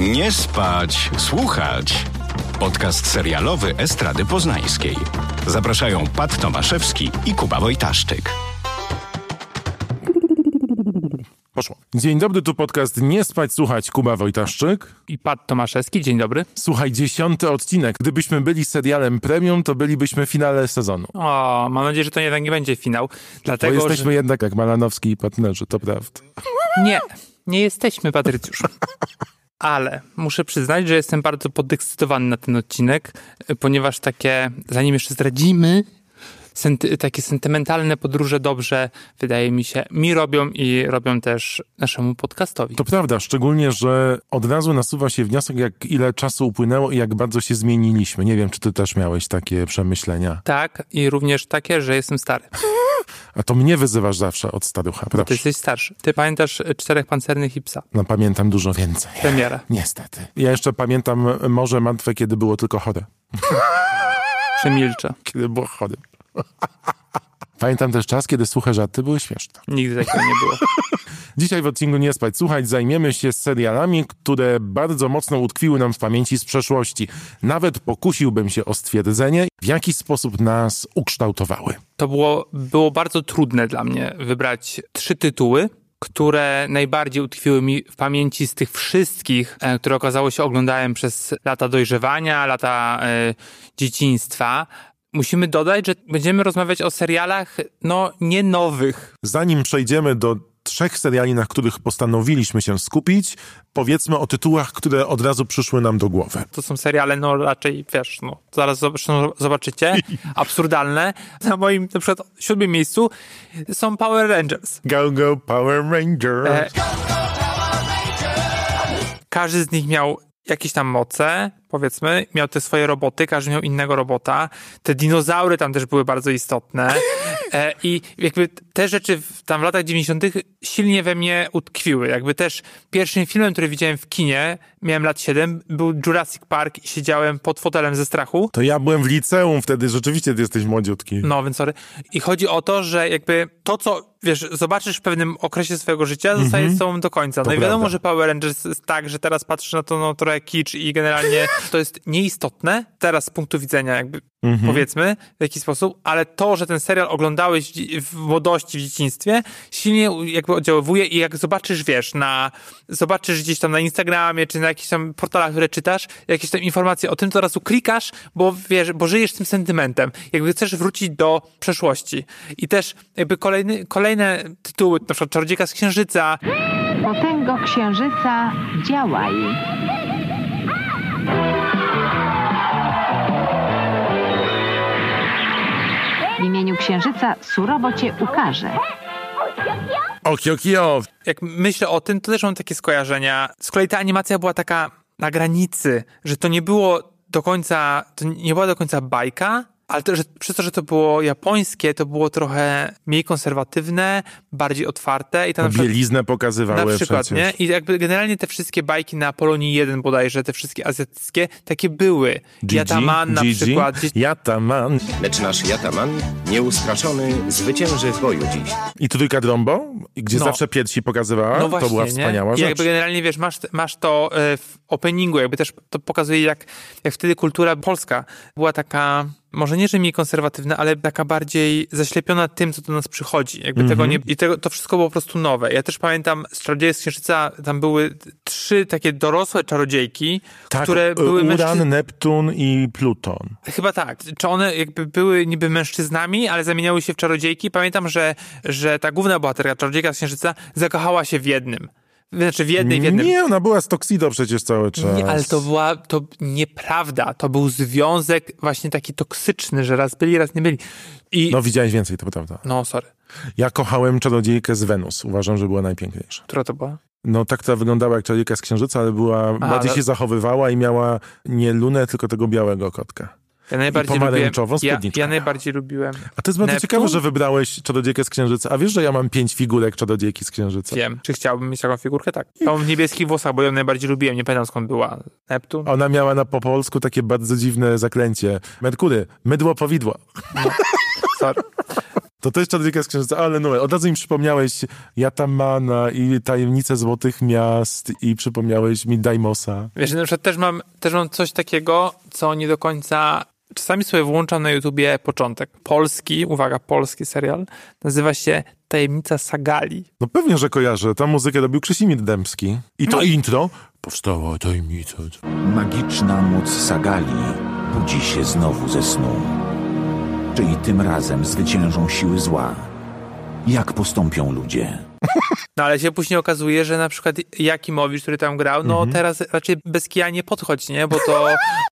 Nie spać, słuchać. Podcast serialowy Estrady Poznańskiej. Zapraszają Pat Tomaszewski i Kuba Wojtaszczyk. Poszło. Dzień dobry, tu podcast Nie spać, słuchać, Kuba Wojtaszczyk i Pat Tomaszewski, dzień dobry. Słuchaj, 10. odcinek. Gdybyśmy byli serialem premium, to bylibyśmy w finale sezonu. O, mam nadzieję, że to jednak nie będzie finał. Dlatego, bo jesteśmy jednak jak Malanowski i partnerzy, to prawda. Nie jesteśmy, Patrycjusz. Ale muszę przyznać, że jestem bardzo podekscytowany na ten odcinek, ponieważ takie, zanim jeszcze zdradzimy, takie sentymentalne podróże dobrze, wydaje mi się, mi robią i robią też naszemu podcastowi. To prawda, szczególnie, że od razu nasuwa się wniosek, jak ile czasu upłynęło i jak bardzo się zmieniliśmy. Nie wiem, czy ty też miałeś takie przemyślenia. Tak, i również takie, że jestem stary. A to mnie wyzywasz zawsze od starucha, proszę. Ty jesteś starszy. Ty pamiętasz Czterech Pancernych i Psa. No pamiętam dużo więcej. Premiera. Niestety. Ja jeszcze pamiętam Morze Martwe, kiedy było tylko chore. Przemilczę. Kiedy było chore. Pamiętam też czas, kiedy suche żarty były śmieszne. Nigdy takiego nie było. Dzisiaj w odcinku Nie spać, słuchać zajmiemy się serialami, które bardzo mocno utkwiły nam w pamięci z przeszłości. Nawet pokusiłbym się o stwierdzenie, w jaki sposób nas ukształtowały. To było bardzo trudne dla mnie wybrać 3 tytuły, które najbardziej utkwiły mi w pamięci z tych wszystkich, które okazało się oglądałem przez lata dojrzewania, lata dzieciństwa. Musimy dodać, że będziemy rozmawiać o serialach, nie nowych. Zanim przejdziemy do 3 seriali, na których postanowiliśmy się skupić, powiedzmy o tytułach, które od razu przyszły nam do głowy. To są seriale, raczej, zaraz zobaczycie, absurdalne. Na moim, na przykład, 7. miejscu są Power Rangers. Go, go, Power Rangers. Go, go, Power Rangers. Każdy z nich miał jakieś tam moce, powiedzmy, miał te swoje roboty, każdy miał innego robota. Te dinozaury tam też były bardzo istotne. I jakby te rzeczy tam w latach 90. silnie we mnie utkwiły. Jakby też pierwszym filmem, który widziałem w kinie, miałem lat 7, był Jurassic Park i siedziałem pod fotelem ze strachu. To ja byłem w liceum wtedy, rzeczywiście ty jesteś młodziutki. No, więc sorry. I chodzi o to, że jakby to, co wiesz, zobaczysz w pewnym okresie swojego życia, zostaje z sobą do końca. No i wiadomo, że Power Rangers jest tak, że teraz patrzysz na to trochę kicz i generalnie to jest nieistotne teraz z punktu widzenia jakby, powiedzmy, w jakiś sposób, ale to, że ten serial oglądałeś w młodości, w dzieciństwie, silnie jakby oddziaływuje i jak zobaczysz, wiesz, zobaczysz gdzieś tam na Instagramie, czy na jakichś tam portalach, które czytasz, jakieś tam informacje o tym, to od razu klikasz, bo wiesz, bo żyjesz tym sentymentem. Jakby chcesz wrócić do przeszłości. I też jakby kolejne tytuły, na przykład Czarodziejka z Księżyca. Potęgo Księżyca, działaj. W imieniu Księżyca surowo cię ukaże. Okio. Jak myślę o tym, to też mam takie skojarzenia. Z kolei ta animacja była taka na granicy, że to nie była do końca bajka, ale to, że przez to, że to było japońskie, to było trochę mniej konserwatywne, bardziej otwarte. I tam bieliznę pokazywały na przykład, przecież. Nie? I jakby generalnie te wszystkie bajki na Polonii 1 bodajże, te wszystkie azjatyckie, takie były. Yattaman na przykład. Yattaman. Lecz nasz Yattaman, nieustraszony, zwycięży w boju dziś. I Trójka Drombo, gdzie zawsze piersi pokazywała, no właśnie, to była wspaniała rzecz. I jakby generalnie, wiesz, masz to w openingu, jakby też to pokazuje, jak wtedy kultura polska była taka... Może nie, że mniej konserwatywna, ale taka bardziej zaślepiona tym, co do nas przychodzi. Jakby tego nie... I to wszystko było po prostu nowe. Ja też pamiętam, z Czarodziejek z Księżyca tam były 3 takie dorosłe czarodziejki, tak, które były... Uran, Neptun i Pluton. Chyba tak. Czy one jakby były niby mężczyznami, ale zamieniały się w czarodziejki? Pamiętam, że ta główna bohaterka, Czarodziejka z Księżyca, zakochała się w jednym. Znaczy w jednym. Nie, ona była z Tuxedo przecież cały czas. Nie, ale to nieprawda. To był związek właśnie taki toksyczny, że raz byli, raz nie byli. I... No widziałeś więcej, to prawda. No, sorry. Ja kochałem Czarodziejkę z Wenus. Uważam, że była najpiękniejsza. Która to była? No tak, która wyglądała jak Czarodziejka z Księżyca, ale bardziej się zachowywała i miała nie lunę, tylko tego białego kotka. Ja najbardziej lubiłem. A to jest bardzo ciekawe, że wybrałeś Czarodziejkę z Księżyca. A wiesz, że ja mam 5 figurek Czarodziejki z Księżyca? Wiem. Czy chciałbym mieć taką figurkę? Tak. Tą w niebieskich włosach, bo ją najbardziej lubiłem. Nie pamiętam, skąd była. Neptun? Ona miała po polsku takie bardzo dziwne zaklęcie. Merkury, mydło, powidło. No. Sorry. To też Czarownica z Księżyca, ale no, od razu mi przypomniałeś Yattamana i Tajemnice złotych miast i przypomniałeś mi Daimosa. Wiesz, na przykład też mam coś takiego, co nie do końca... Czasami sobie włączam na YouTubie początek. Polski, uwaga, polski serial, nazywa się Tajemnica Sagali. No pewnie, że kojarzę. Tam muzykę robił Krzysimir Dębski. I to intro powstała tajemnica. Magiczna moc Sagali budzi się znowu ze snu. Czyli tym razem zwyciężą siły zła. Jak postąpią ludzie? No ale się później okazuje, że na przykład Jakimowicz, który tam grał, no teraz raczej bez kija nie podchodź, nie? Bo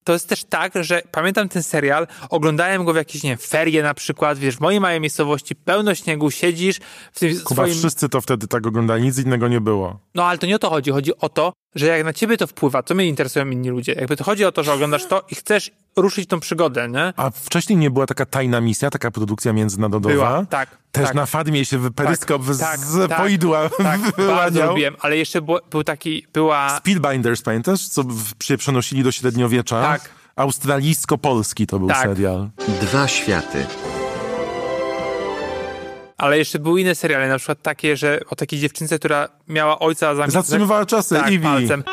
to jest też tak, że pamiętam ten serial, oglądałem go w jakieś, nie wiem, ferie na przykład, wiesz, w mojej małej miejscowości pełno śniegu, siedzisz w tym Kuba, swoim... wszyscy to wtedy tak oglądali, nic innego nie było. No ale to nie o to chodzi, chodzi o to, że jak na ciebie to wpływa, to mnie interesują inni ludzie. Jakby to chodzi o to, że oglądasz to i chcesz ruszyć tą przygodę, nie? A wcześniej nie była taka tajna misja, taka produkcja międzynarodowa? Była, tak. Też tak. Na Fathmie się peryskop z poidła wyłaniał. Tak, ale jeszcze była... Speedbinders, pamiętasz? Co się przenosili do średniowiecza? Tak. Australijsko-polski to był serial. Dwa światy. Ale jeszcze były inne seriale, na przykład takie, że o takiej dziewczynce, która miała ojca... Zatrzymywała czasy, tak, Ivy. Palcem.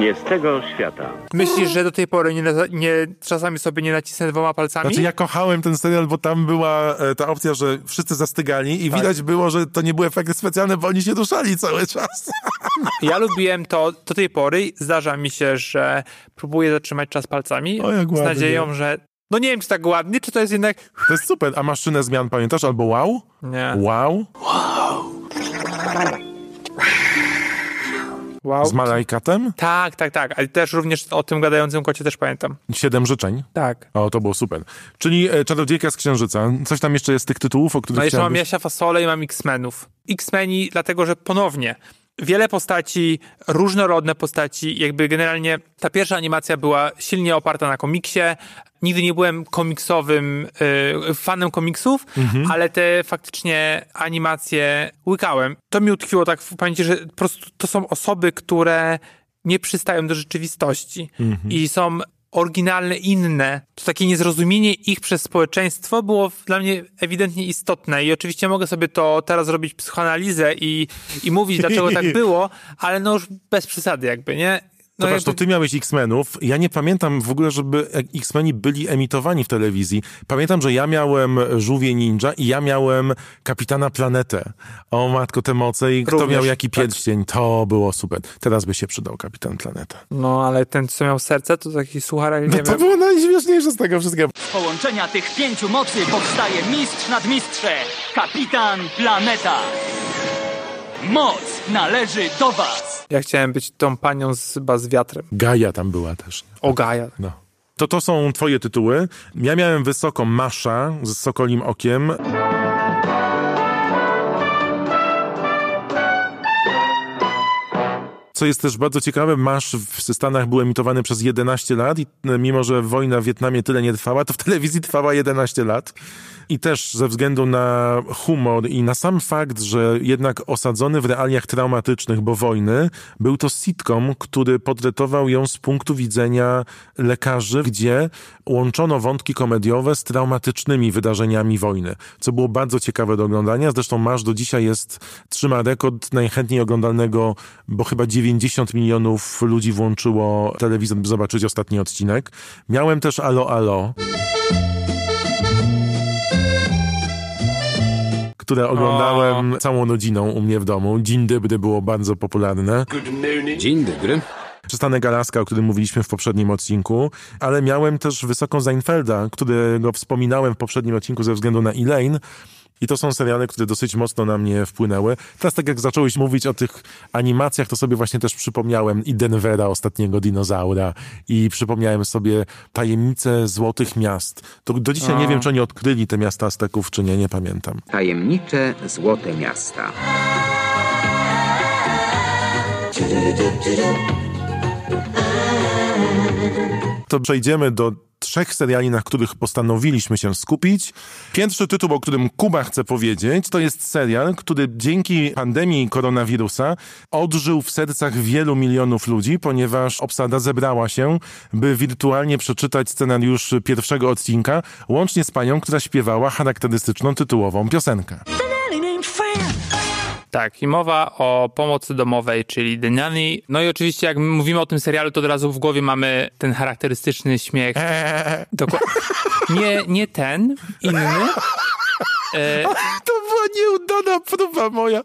Nie z tego świata. Myślisz, że do tej pory czasami sobie nie nacisnę dwoma palcami? Znaczy ja kochałem ten serial, bo tam była ta opcja, że wszyscy zastygali i widać było, że to nie były efekty specjalne, bo oni się duszali cały czas. Ja lubiłem to do tej pory. Zdarza mi się, że próbuję zatrzymać czas palcami z nadzieją, że... No nie wiem, czy tak ładnie, czy to jest jednak... To jest super. A maszynę zmian pamiętasz? Albo wow? Nie. Wow. Wow. Z Malajkatem? Tak. Ale też również o tym gadającym kocie też pamiętam. 7 życzeń? Tak. O, to było super. Czyli Czarownica z Księżyca. Coś tam jeszcze jest z tych tytułów, o których chciałem... No jeszcze mam Jasia Fasolę i mam X-menów. X-meni dlatego, że ponownie wiele postaci, różnorodne postaci, jakby generalnie ta pierwsza animacja była silnie oparta na komiksie. Nigdy nie byłem komiksowym fanem komiksów, ale te faktycznie animacje łykałem. To mi utkwiło tak w pamięci, że po prostu to są osoby, które nie przystają do rzeczywistości i są oryginalne, inne. To takie niezrozumienie ich przez społeczeństwo było dla mnie ewidentnie istotne i oczywiście mogę sobie to teraz robić psychoanalizę i mówić, dlaczego tak było, ale no już bez przesady jakby, nie? No zobacz, to ty miałeś X-Menów. Ja nie pamiętam w ogóle, żeby X-Meni byli emitowani w telewizji. Pamiętam, że ja miałem Żółwie Ninja i ja miałem Kapitana Planetę. O matko, te moce i kto również, miał jaki pierścień. Tak. To było super. Teraz by się przydał Kapitan Planeta. No, ale ten, co miał serce, to taki suchar, nie wiem. To było najśmieszniejsze z tego wszystkiego. Z połączenia tych 5 mocy powstaje mistrz nad mistrze. Kapitan Planeta. Moc należy do was. Ja chciałem być tą panią z Baz Wiatrem. Gaja tam była też. Nie? O, Gaja. No. To są twoje tytuły. Ja miałem wysoko Masza z Sokolim Okiem. Co jest też bardzo ciekawe, Masz w Stanach był emitowany przez 11 lat i mimo, że wojna w Wietnamie tyle nie trwała, to w telewizji trwała 11 lat. I też ze względu na humor i na sam fakt, że jednak osadzony w realiach traumatycznych, bo wojny, był to sitcom, który portretował ją z punktu widzenia lekarzy, gdzie łączono wątki komediowe z traumatycznymi wydarzeniami wojny, co było bardzo ciekawe do oglądania. Zresztą Masz do dzisiaj trzyma rekord najchętniej oglądanego, bo chyba 90 milionów ludzi włączyło telewizor, by zobaczyć ostatni odcinek. Miałem też Alo, Alo, które oglądałem całą rodziną u mnie w domu. Dzień dobry było bardzo popularne. Dzień dobry. Przystanek Alaska, o którym mówiliśmy w poprzednim odcinku, ale miałem też wysoką Seinfelda, którego wspominałem w poprzednim odcinku ze względu na Elaine. I to są seriale, które dosyć mocno na mnie wpłynęły. Teraz tak jak zacząłeś mówić o tych animacjach, to sobie właśnie też przypomniałem i Denvera, ostatniego dinozaura, i przypomniałem sobie Tajemnice złotych miast. To do dzisiaj nie wiem, czy oni odkryli te miasta Azteków, czy nie pamiętam. Tajemnicze złote miasta. To przejdziemy do trzech seriali, na których postanowiliśmy się skupić. Pierwszy tytuł, o którym Kuba chce powiedzieć, to jest serial, który dzięki pandemii koronawirusa odżył w sercach wielu milionów ludzi, ponieważ obsada zebrała się, by wirtualnie przeczytać scenariusz pierwszego odcinka, łącznie z panią, która śpiewała charakterystyczną tytułową piosenkę. Tak, i mowa o pomocy domowej, czyli The Nanny. No i oczywiście jak mówimy o tym serialu, to od razu w głowie mamy ten charakterystyczny śmiech. Nie ten, inny. To była nieudana próba moja.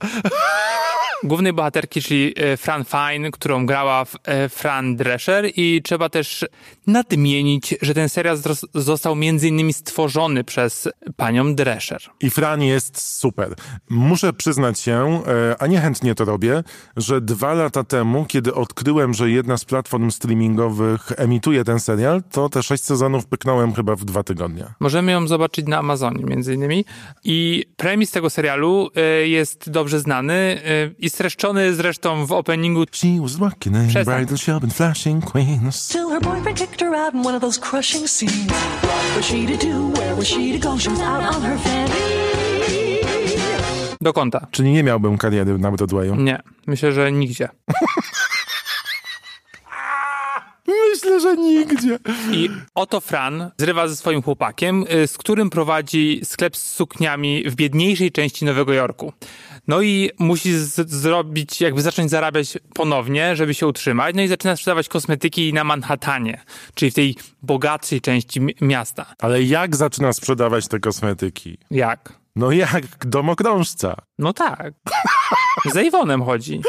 Głównej bohaterki, czyli Fran Fine, którą grała Fran Drescher, i trzeba też nadmienić, że ten serial został między innymi stworzony przez panią Drescher. I Fran jest super. Muszę przyznać się, a niechętnie to robię, że 2 lata temu, kiedy odkryłem, że jedna z platform streamingowych emituje ten serial, to te 6 sezonów pyknąłem chyba w 2 tygodnie. Możemy ją zobaczyć na Amazonie między innymi. I premis tego serialu jest dobrze znany i streszczony zresztą w openingu. She was walking in a bridal shop in Flashing Queens. Till her boyfriend kicked her out in one of those crushing scenes. What was she to do? Where was she to go? She was out on her fanny. Do kąta. Czyli nie miałbym kariery na Broadwayu? Nie. Myślę, że nigdzie. Myślę, że nigdzie. I oto Fran zrywa ze swoim chłopakiem, z którym prowadzi sklep z sukniami w biedniejszej części Nowego Jorku. No i musi zrobić, jakby zacząć zarabiać ponownie, żeby się utrzymać. No i zaczyna sprzedawać kosmetyki na Manhattanie, czyli w tej bogatszej części miasta. Ale jak zaczyna sprzedawać te kosmetyki? Jak? No jak domokrążca. No tak. Za Iwonem chodzi.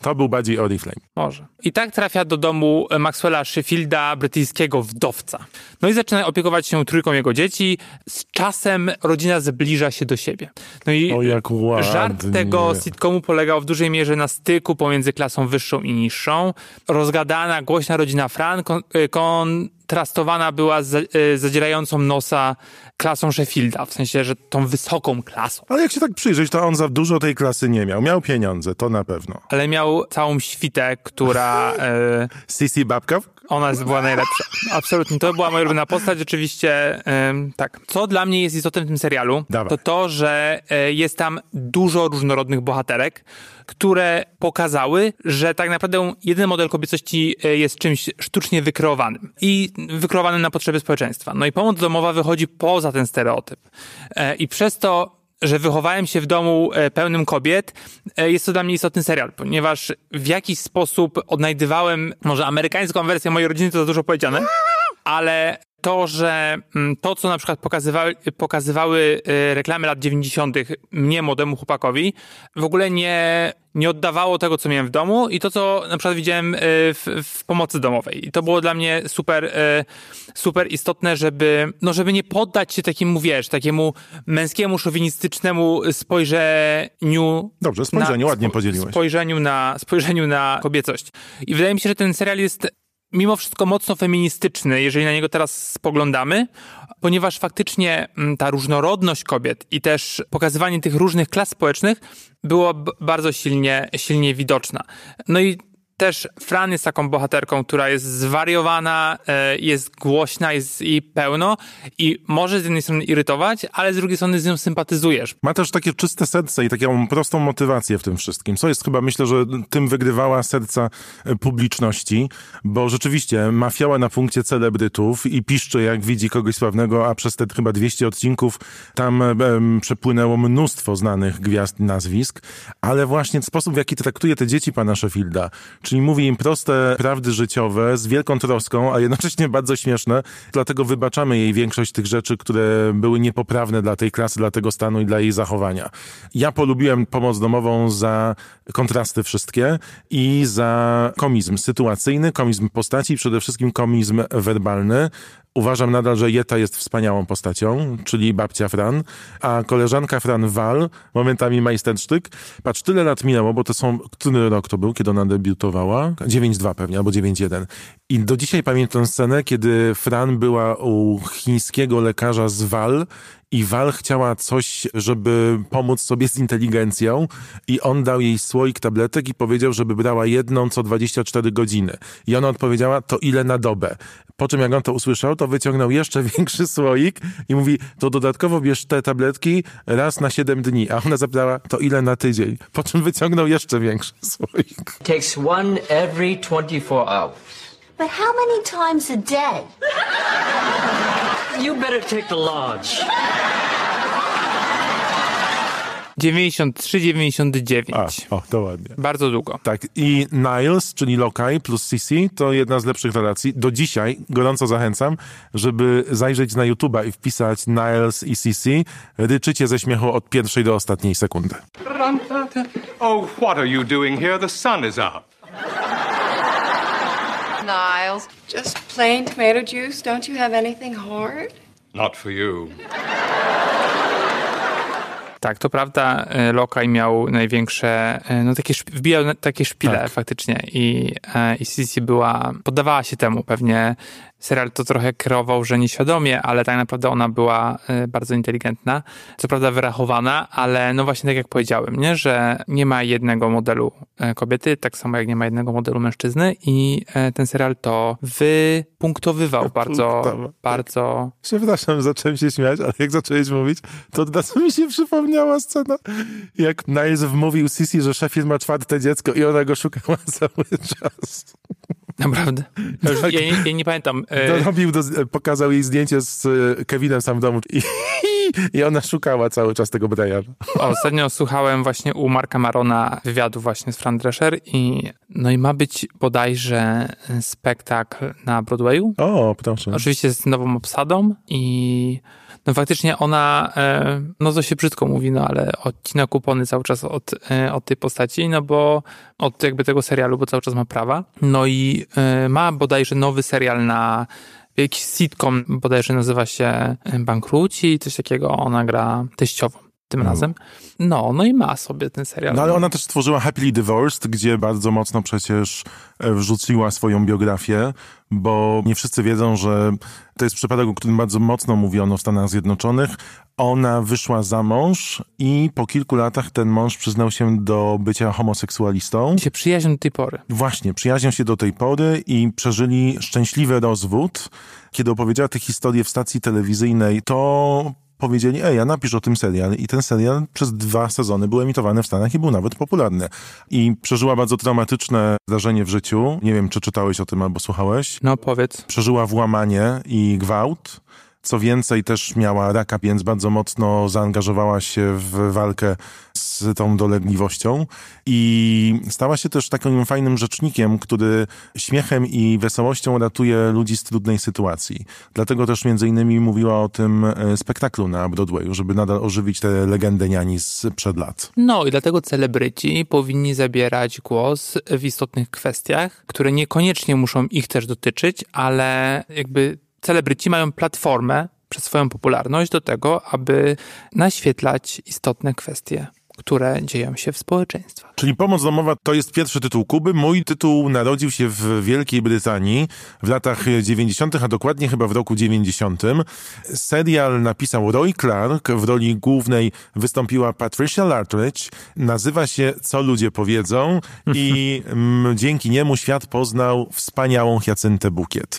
To był bardziej Oriflame. Może. I tak trafia do domu Maxwella Sheffielda, brytyjskiego wdowca. No i zaczyna opiekować się 3 jego dzieci. Z czasem rodzina zbliża się do siebie. No i o, jak ładnie. Żart tego sitcomu polegał w dużej mierze na styku pomiędzy klasą wyższą i niższą. Rozgadana, głośna rodzina Fran kontrastowana była z zadzierającą nosa klasą Sheffielda, w sensie, że tą wysoką klasą. Ale jak się tak przyjrzeć, to on za dużo tej klasy nie miał. Miał pieniądze, to na pewno. Ale miał całą świtę, która... Sissy Babcock? Ona była najlepsza. Absolutnie. To była moja ulubiona postać. Oczywiście tak. Co dla mnie jest istotne w tym serialu, to, że jest tam dużo różnorodnych bohaterek, które pokazały, że tak naprawdę jeden model kobiecości jest czymś sztucznie wykreowanym. I wykreowanym na potrzeby społeczeństwa. No i pomoc domowa wychodzi poza ten stereotyp. I przez to, że wychowałem się w domu pełnym kobiet, jest to dla mnie istotny serial, ponieważ w jakiś sposób odnajdywałem, może amerykańską wersję mojej rodziny, to za dużo powiedziane, ale to, że to, co na przykład pokazywały reklamy lat 90. mnie, młodemu chłopakowi, w ogóle nie oddawało tego, co miałem w domu, i to, co na przykład widziałem w pomocy domowej. I to było dla mnie super istotne, żeby nie poddać się takiemu, takiemu męskiemu, szowinistycznemu spojrzeniu. Dobrze, spojrzeniu, ładnie podzieliłeś. Spojrzeniu na kobiecość. I wydaje mi się, że ten serial jest mimo wszystko mocno feministyczny, jeżeli na niego teraz spoglądamy, ponieważ faktycznie ta różnorodność kobiet i też pokazywanie tych różnych klas społecznych było bardzo silnie widoczna. No i też Fran jest taką bohaterką, która jest zwariowana, jest głośna, jest jej pełno i może z jednej strony irytować, ale z drugiej strony z nią sympatyzujesz. Ma też takie czyste serce i taką prostą motywację w tym wszystkim, co jest chyba, myślę, że tym wygrywała serca publiczności, bo rzeczywiście mafiała na punkcie celebrytów i piszczy, jak widzi kogoś sławnego, a przez te chyba 200 odcinków tam przepłynęło mnóstwo znanych gwiazd, nazwisk, ale właśnie sposób, w jaki traktuje te dzieci pana Sheffielda, czyli mówi im proste prawdy życiowe z wielką troską, a jednocześnie bardzo śmieszne. Dlatego wybaczamy jej większość tych rzeczy, które były niepoprawne dla tej klasy, dla tego stanu i dla jej zachowania. Ja polubiłem pomoc domową za kontrasty wszystkie i za komizm sytuacyjny, komizm postaci, przede wszystkim komizm werbalny. Uważam nadal, że Jetta jest wspaniałą postacią, czyli babcia Fran, a koleżanka Fran Wal, momentami majstersztyk. Patrz, tyle lat minęło, bo to są... Który rok to był, kiedy ona debiutowała? 9-2 pewnie, albo 9-1. I do dzisiaj pamiętam scenę, kiedy Fran była u chińskiego lekarza z Val i Val chciała coś, żeby pomóc sobie z inteligencją i on dał jej słoik tabletek i powiedział, żeby brała jedną co 24 godziny. I ona odpowiedziała, to ile na dobę? Po czym jak on to usłyszał, to wyciągnął jeszcze większy słoik i mówi, to dodatkowo bierz te tabletki raz na 7 dni. A ona zapytała, to ile na tydzień? Po czym wyciągnął jeszcze większy słoik. Takes one every 24 hours. But how many times a day? You better take the large. 93,99. O, to ładnie. Bardzo długo. Tak, i Niles, czyli Lokaj plus Sisi, to jedna z lepszych relacji. Do dzisiaj gorąco zachęcam, żeby zajrzeć na YouTube'a i wpisać Niles i Sisi. Ryczycie ze śmiechu od pierwszej do ostatniej sekundy. Oh, what are you doing here? The sun is up. Niles, just plain tomato juice. Don't you have anything hard? Not for you. Tak, to prawda, Lokaj miał największe, no takie, wbijał takie szpile faktycznie i Sisi poddawała się temu pewnie. Serial to trochę kreował, że nieświadomie, ale tak naprawdę ona była bardzo inteligentna. Co prawda wyrachowana, ale no właśnie tak jak powiedziałem, nie? Że nie ma jednego modelu kobiety, tak samo jak nie ma jednego modelu mężczyzny i ten serial to wypunktowywał bardzo. Przepraszam, zacząłem się śmiać, ale jak zacząłeś mówić, to od razu mi się przypomniała scena, jak Niles wmówił Sisi, że szefie ma czwarte dziecko i ona go szukała cały czas. Naprawdę? Tak. Ja nie pamiętam. Pokazał jej zdjęcie z Kevinem sam w domu i ona szukała cały czas tego Briana. Ostatnio słuchałem właśnie u Marka Marona wywiadu właśnie z Fran Drescher i ma być bodajże spektakl na Broadwayu. O, proszę. Oczywiście z nową obsadą i no faktycznie ona, no to się brzydko mówi, no ale odcina kupony cały czas od tej postaci, no bo od jakby tego serialu, bo cały czas ma prawa. No i ma bodajże nowy serial na jakiś sitcom, bodajże nazywa się Bankruci, coś takiego, ona gra teściową tym razem. No i ma sobie ten serial. No ale ona też stworzyła Happily Divorced, gdzie bardzo mocno przecież wrzuciła swoją biografię, bo nie wszyscy wiedzą, że to jest przypadek, o którym bardzo mocno mówiono w Stanach Zjednoczonych. Ona wyszła za mąż i po kilku latach ten mąż przyznał się do bycia homoseksualistą. I się przyjaźnią do tej pory. Właśnie, przyjaźnią się do tej pory i przeżyli szczęśliwy rozwód. Kiedy opowiedziała tę historię w stacji telewizyjnej, to powiedzieli, ja napisz o tym serial. I ten serial przez 2 sezony był emitowany w Stanach i był nawet popularny. I przeżyła bardzo traumatyczne zdarzenie w życiu. Nie wiem, czy czytałeś o tym albo słuchałeś. No, powiedz. Przeżyła włamanie i gwałt. Co więcej, też miała raka, więc bardzo mocno zaangażowała się w walkę z tą dolegliwością i stała się też takim fajnym rzecznikiem, który śmiechem i wesołością ratuje ludzi z trudnej sytuacji. Dlatego też między innymi mówiła o tym spektaklu na Broadwayu, żeby nadal ożywić tę legendę niani sprzed lat. No i dlatego celebryci powinni zabierać głos w istotnych kwestiach, które niekoniecznie muszą ich też dotyczyć, ale jakby celebryci mają platformę przez swoją popularność do tego, aby naświetlać istotne kwestie, które dzieją się w społeczeństwach. Czyli Pomoc domowa to jest pierwszy tytuł Kuby. Mój tytuł narodził się w Wielkiej Brytanii w latach 90., a dokładnie chyba w roku 90. Serial napisał Roy Clark, w roli głównej wystąpiła Patricia Lartridge. Nazywa się Co ludzie powiedzą i dzięki niemu świat poznał wspaniałą Hyacyntę Bukiet.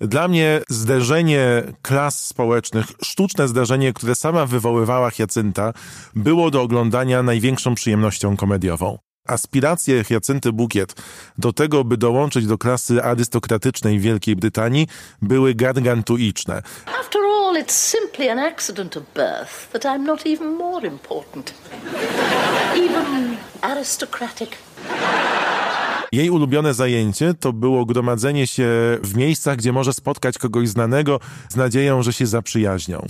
Dla mnie zderzenie klas społecznych, sztuczne zderzenie, które sama wywoływała Hyacynta, było do oglądania największą przyjemnością komediową. Aspiracje Hyacynty Bukiet do tego, by dołączyć do klasy arystokratycznej w Wielkiej Brytanii, były gargantuiczne. After all, it's simply an accident of birth that I'm not even more important. Even aristocratic. Jej ulubione zajęcie to było gromadzenie się w miejscach, gdzie może spotkać kogoś znanego z nadzieją, że się zaprzyjaźnią.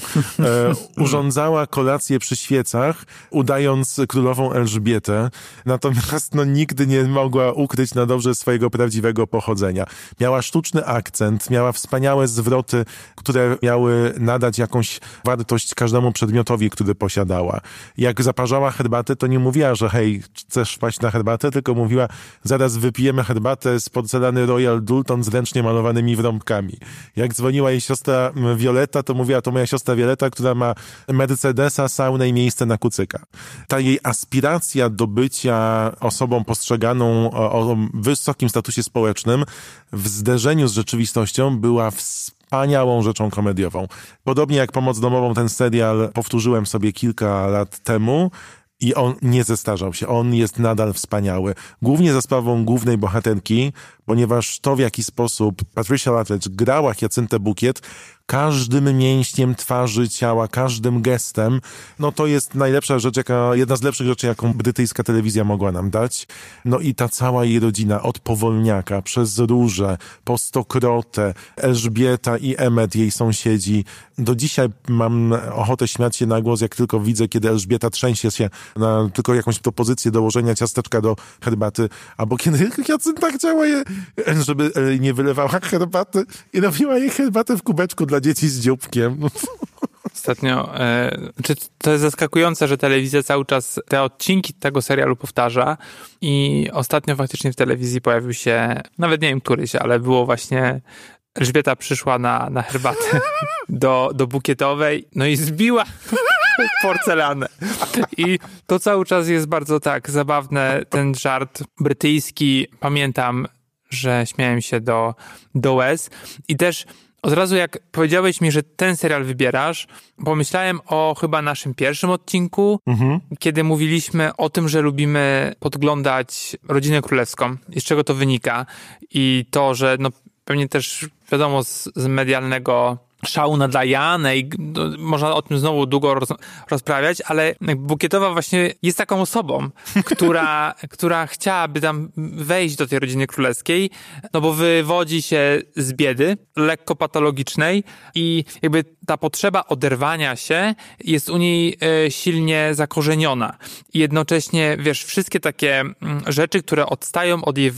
Urządzała kolację przy świecach, udając królową Elżbietę, natomiast nigdy nie mogła ukryć na dobrze swojego prawdziwego pochodzenia. Miała sztuczny akcent, miała wspaniałe zwroty, które miały nadać jakąś wartość każdemu przedmiotowi, który posiadała. Jak zaparzała herbatę, to nie mówiła, że hej, chcesz wpaść na herbatę, tylko mówiła, zaraz wypijemy herbatę z porcelany Royal Dulton z ręcznie malowanymi wrąbkami. Jak dzwoniła jej siostra Violetta, to mówiła, to moja siostra Violetta, która ma Mercedesa, saunę i miejsce na kucyka. Ta jej aspiracja do bycia osobą postrzeganą o wysokim statusie społecznym w zderzeniu z rzeczywistością była wspaniałą rzeczą komediową. Podobnie jak Pomoc domową, ten serial powtórzyłem sobie kilka lat temu i on nie zestarzał się, on jest nadal wspaniały. Głównie za sprawą głównej bohaterki, ponieważ to, w jaki sposób Patricia Luttridge grała Hyacinthę Bucket, każdym mięśniem twarzy, ciała, każdym gestem, no to jest najlepsza rzecz, jedna z lepszych rzeczy, jaką brytyjska telewizja mogła nam dać. No i ta cała jej rodzina, od Powolniaka, przez Różę, po Stokrotę, Elżbieta i Emmet, jej sąsiedzi. Do dzisiaj mam ochotę śmiać się na głos, jak tylko widzę, kiedy Elżbieta trzęsie się na tylko jakąś propozycję dołożenia ciasteczka do herbaty, albo kiedy Jacynta chciała je, żeby nie wylewała herbaty i robiła jej herbatę w kubeczku dla dzieci z dzióbkiem. Ostatnio, to jest zaskakujące, że telewizja cały czas te odcinki tego serialu powtarza i ostatnio faktycznie w telewizji pojawił się, nawet nie wiem któryś, ale było właśnie Elżbieta przyszła na herbatę do bukietowej, no i zbiła porcelanę. I to cały czas jest bardzo tak zabawne, ten żart brytyjski. Pamiętam, że śmiałem się do łez i też od razu jak powiedziałeś mi, że ten serial wybierasz, pomyślałem o chyba naszym pierwszym odcinku, kiedy mówiliśmy o tym, że lubimy podglądać rodzinę królewską i z czego to wynika i to, że no pewnie też wiadomo z medialnego szału na Dianę i można o tym znowu długo rozprawiać, ale Bukietowa właśnie jest taką osobą, która chciałaby tam wejść do tej rodziny królewskiej, no bo wywodzi się z biedy lekko patologicznej i jakby ta potrzeba oderwania się jest u niej silnie zakorzeniona. I jednocześnie, wiesz, wszystkie takie rzeczy, które odstają od jej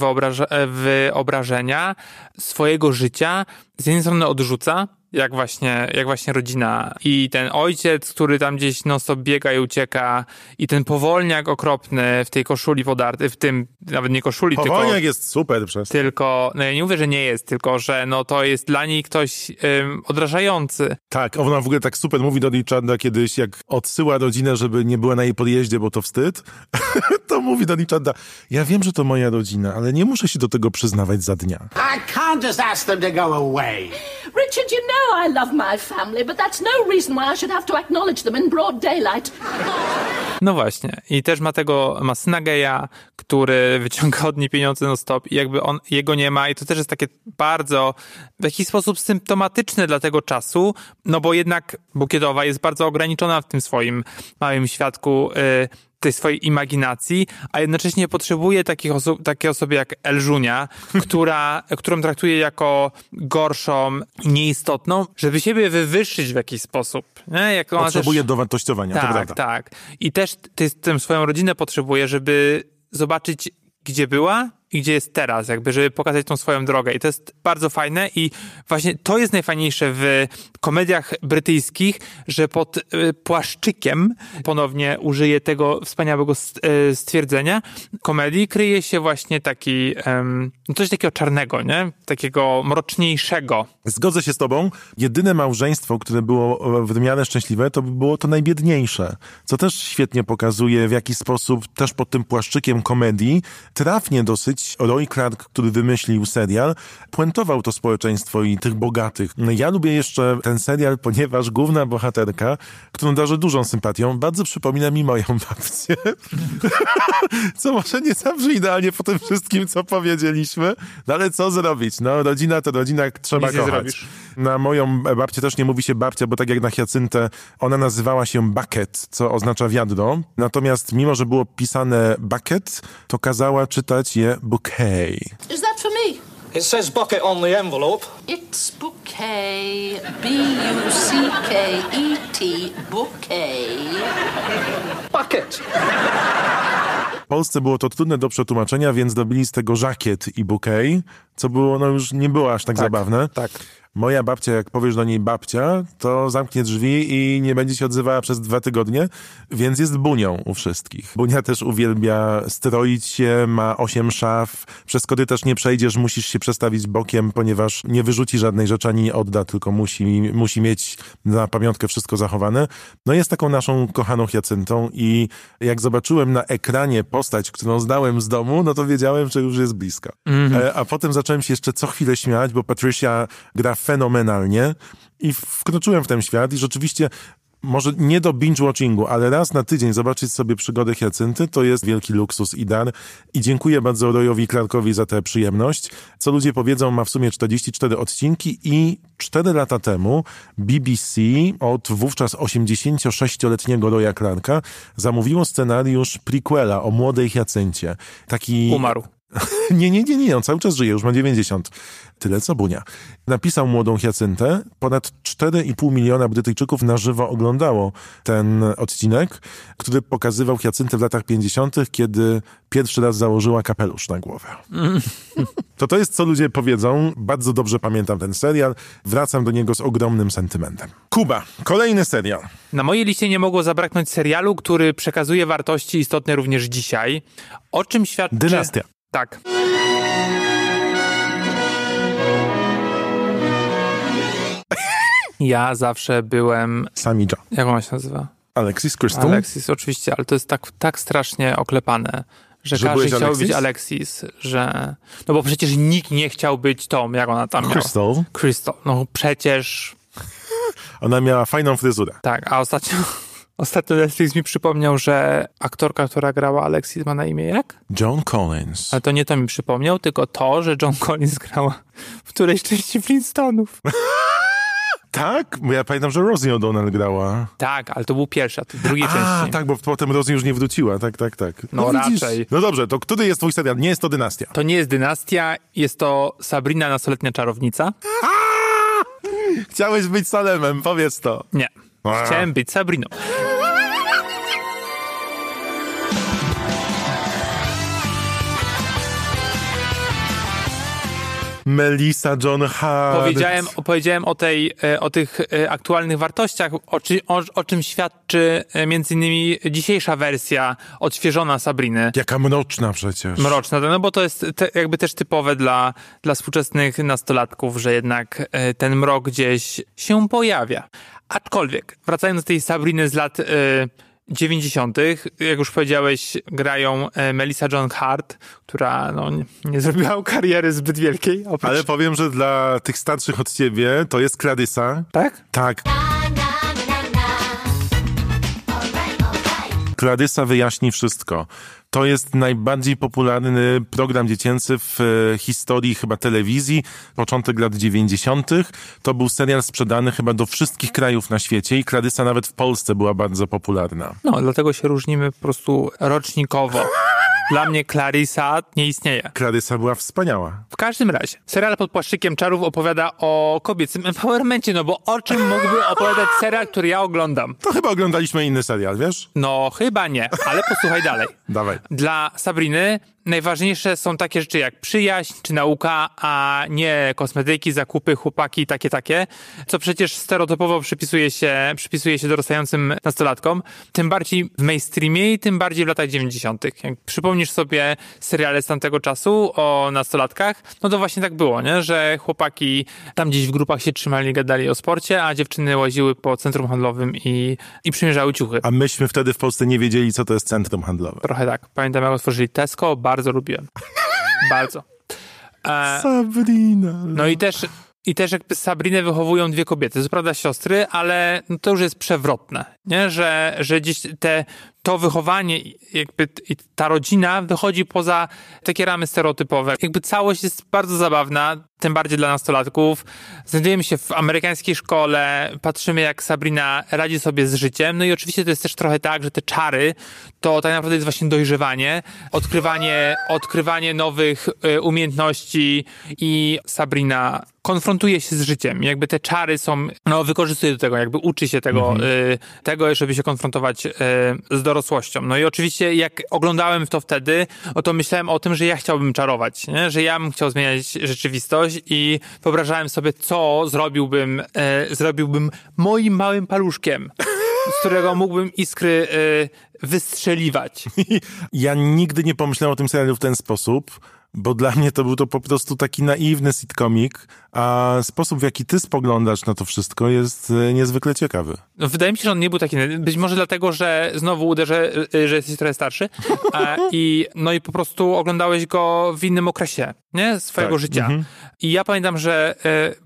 wyobrażenia swojego życia, z jednej strony odrzuca, jak właśnie rodzina i ten ojciec, który tam gdzieś non stop biega i ucieka i ten powolniak okropny w tej koszuli podarty, w tym nawet nie koszuli, powolniak tylko... Powolniak jest super przez... Tylko, no ja nie mówię, że nie jest, tylko że no to jest dla niej ktoś odrażający. Tak, ona w ogóle tak super mówi do Richarda kiedyś, jak odsyła rodzinę, żeby nie była na jej podjeździe, bo to wstyd, to mówi do Richarda, ja wiem, że to moja rodzina, ale nie muszę się do tego przyznawać za dnia. I can't just ask them to go away. Richard, you know I love my family, but that's no reason why I should have to acknowledge them in broad daylight. No właśnie. I też ma syna Gaja, który wyciąga od niej pieniądze non stop i jakby on, jego nie ma i to też jest takie bardzo w jakiś sposób symptomatyczne dla tego czasu, no bo jednak Bukietowa jest bardzo ograniczona w tym swoim małym światku tej swojej imaginacji, a jednocześnie potrzebuje takiej osoby jak Elżunia, którą traktuje jako gorszą, nieistotną, żeby siebie wywyższyć w jakiś sposób. Nie? Jak ona potrzebuje też... dowartościowania, tak, to prawda. Tak. I też tę swoją rodzinę potrzebuje, żeby zobaczyć, gdzie była i gdzie jest teraz, jakby, żeby pokazać tą swoją drogę. I to jest bardzo fajne i właśnie to jest najfajniejsze w komediach brytyjskich, że pod płaszczykiem, ponownie użyję tego wspaniałego stwierdzenia, komedii kryje się właśnie taki, coś takiego czarnego, nie? Takiego mroczniejszego. Zgodzę się z tobą. Jedyne małżeństwo, które było w miarę szczęśliwe, to było to najbiedniejsze, co też świetnie pokazuje, w jaki sposób też pod tym płaszczykiem komedii trafnie dosyć Roy Clark, który wymyślił serial, puentował to społeczeństwo i tych bogatych. Ja lubię jeszcze ten serial, ponieważ główna bohaterka, którą darzę dużą sympatią, bardzo przypomina mi moją babcię. Co może nie zawsze idealnie po tym wszystkim, co powiedzieliśmy, no ale co zrobić? No rodzina to rodzina, trzeba kochać. Na moją babcię też nie mówi się babcia, bo tak jak na Hyacyntę, ona nazywała się Bucket, co oznacza wiadro. Natomiast mimo, że było pisane Bucket, to kazała czytać je Bouquet. Is that for me? It says bucket on the envelope. It's bouquet, B-U-C-K-E-T, bouquet. Bucket. W Polsce było to trudne do przetłumaczenia, więc dobili z tego żakiet i bouquet, co było, no już nie było aż tak zabawne. Tak. Moja babcia, jak powiesz do niej babcia, to zamknie drzwi i nie będzie się odzywała przez 2 tygodnie, więc jest bunią u wszystkich. Bunia też uwielbia stroić się, ma 8 szaf, przez kody też nie przejdziesz, musisz się przestawić bokiem, ponieważ nie wyrzuci żadnej rzeczy, ani nie odda, tylko musi mieć na pamiątkę wszystko zachowane. No jest taką naszą kochaną Hyacyntą i jak zobaczyłem na ekranie postać, którą znałem z domu, no to wiedziałem, że już jest blisko. Mm-hmm. A potem zacząłem się jeszcze co chwilę śmiać, bo Patricia gra fenomenalnie i wkroczyłem w ten świat i rzeczywiście, może nie do binge-watchingu, ale raz na tydzień zobaczyć sobie przygodę Hyacynty, to jest wielki luksus i dar. I dziękuję bardzo Royowi Clarkowi za tę przyjemność. Co ludzie powiedzą, ma w sumie 44 odcinki i 4 lata temu BBC od wówczas 86-letniego Roya Clarka zamówiło scenariusz prequela o młodej Hyacyncie. Taki... Umarł. Nie, on cały czas żyje, już ma 90. Tyle co Bunia. Napisał Młodą Hyacyntę. Ponad 4,5 miliona Brytyjczyków na żywo oglądało ten odcinek, który pokazywał Hyacyntę w latach 50., kiedy pierwszy raz założyła kapelusz na głowę. To jest, co ludzie powiedzą. Bardzo dobrze pamiętam ten serial. Wracam do niego z ogromnym sentymentem. Kuba, kolejny serial. Na mojej liście nie mogło zabraknąć serialu, który przekazuje wartości istotne również dzisiaj. O czym świadczy... Dynastia. Tak. Ja zawsze byłem... Samidża. Jak ona się nazywa? Alexis Crystal? Alexis, oczywiście, ale to jest tak strasznie oklepane, że każdy chciał być Alexis, że... No bo przecież nikt nie chciał być Tom, jak ona tam Crystal. Miała. Crystal. No przecież... Ona miała fajną fryzurę. Tak, a ostatnio Netflix mi przypomniał, że aktorka, która grała Alexis, ma na imię jak? Joan Collins. Ale to nie to mi przypomniał, tylko to, że Joan Collins grała w którejś części Flintstonów. Tak? Bo ja pamiętam, że Rosie O'Donnell grała. Tak, ale to był pierwszy, a to drugi części. Tak, bo potem Rosie już nie wróciła, tak. No raczej. No dobrze, to który jest twój serial? Nie jest to Dynastia. To nie jest Dynastia, jest to Sabrina, nastoletnia czarownica. Chciałeś być Salemem, powiedz to. Nie. Chciałem być Sabriną. Melissa Joan Hart. Powiedziałem o tych aktualnych wartościach, o czym świadczy między innymi dzisiejsza wersja odświeżona Sabriny. Jaka mroczna przecież. Mroczna, no bo to jest jakby też typowe dla współczesnych nastolatków, że jednak ten mrok gdzieś się pojawia. Aczkolwiek, wracając do tej Sabriny z lat 90., jak już powiedziałeś, grają Melissa Joan Hart, która nie zrobiła kariery zbyt wielkiej. Ale powiem, że dla tych starszych od ciebie to jest Kladysa. Tak? Tak. Kladysa wyjaśni wszystko. To jest najbardziej popularny program dziecięcy w historii chyba telewizji, początek lat 90. To był serial sprzedany chyba do wszystkich krajów na świecie i Kladysa nawet w Polsce była bardzo popularna. No, dlatego się różnimy po prostu rocznikowo. Dla mnie Clarissa nie istnieje. Clarissa była wspaniała. W każdym razie, serial pod płaszczykiem czarów opowiada o kobiecym empowermencie, no bo o czym mógłby opowiadać serial, który ja oglądam? To chyba oglądaliśmy inny serial, wiesz? No, chyba nie, ale posłuchaj dalej. Dawaj. Dla Sabriny najważniejsze są takie rzeczy jak przyjaźń czy nauka, a nie kosmetyki, zakupy, chłopaki, takie, co przecież stereotypowo przypisuje się dorastającym nastolatkom, tym bardziej w mainstreamie i tym bardziej w latach 90. Jak przypomnisz sobie seriale z tamtego czasu o nastolatkach, no to właśnie tak było, nie? Że chłopaki tam gdzieś w grupach się trzymali, gadali o sporcie, a dziewczyny łaziły po centrum handlowym i przymierzały ciuchy. A myśmy wtedy w Polsce nie wiedzieli, co to jest centrum handlowe. Trochę tak. Pamiętam, jak otworzyli Tesco, bardzo lubiłem. Bardzo. Sabrina. No i też jakby Sabrinę wychowują 2 kobiety. To prawda siostry, ale no to już jest przewrotne, nie? Że dziś to wychowanie jakby ta rodzina wychodzi poza takie ramy stereotypowe. Jakby całość jest bardzo zabawna. tym bardziej dla nastolatków. Znajdujemy się w amerykańskiej szkole, patrzymy jak Sabrina radzi sobie z życiem. No i oczywiście to jest też trochę tak, że te czary to tak naprawdę jest właśnie dojrzewanie, odkrywanie nowych umiejętności i Sabrina konfrontuje się z życiem. Jakby te czary są, no wykorzystuje do tego, jakby uczy się tego, tego, żeby się konfrontować z dorosłością. No i oczywiście jak oglądałem to wtedy, to myślałem o tym, że ja chciałbym czarować, nie? Że ja bym chciał zmieniać rzeczywistość i wyobrażałem sobie, co zrobiłbym moim małym paluszkiem, z którego mógłbym iskry wystrzeliwać. Ja nigdy nie pomyślałem o tym serialu w ten sposób, bo dla mnie to był to po prostu taki naiwny sitcomik, a sposób, w jaki ty spoglądasz na to wszystko jest niezwykle ciekawy. No, wydaje mi się, że on nie był taki, być może dlatego, że znowu uderzę, że jesteś trochę starszy i po prostu oglądałeś go w innym okresie, nie? Swojego życia. Mm-hmm. I ja pamiętam, że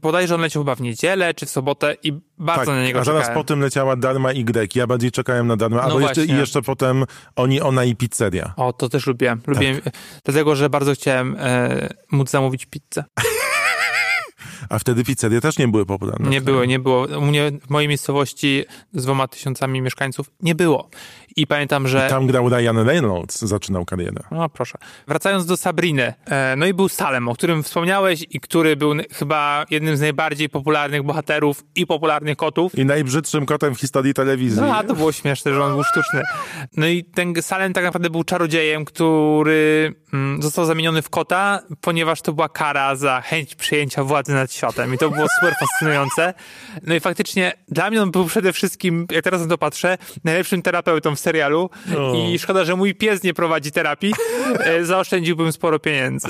bodajże on leciał chyba w niedzielę czy w sobotę i bardzo na niego czekałem. A zaraz po tym leciała Darma Y. Ja bardziej czekałem na Darma, albo jeszcze potem ona i pizzeria. O, to też lubiłem, dlatego, że bardzo chciałem móc zamówić pizzę. A wtedy pizzerie też nie były popularne. Nie było. U mnie w mojej miejscowości z 2,000 mieszkańców nie było. I pamiętam, że... I tam grał Ryan Reynolds, zaczynał karierę. No proszę. Wracając do Sabriny. No i był Salem, o którym wspomniałeś i który był chyba jednym z najbardziej popularnych bohaterów i popularnych kotów. I najbrzydszym kotem w historii telewizji. No, a to było śmieszne, że on był sztuczny. No i ten Salem tak naprawdę był czarodziejem, który został zamieniony w kota, ponieważ to była kara za chęć przejęcia władzy nad światem. I to było super fascynujące. No i faktycznie dla mnie on był przede wszystkim, jak teraz na to patrzę, najlepszym terapeutą w serialu. I szkoda, że mój pies nie prowadzi terapii. Zaoszczędziłbym sporo pieniędzy.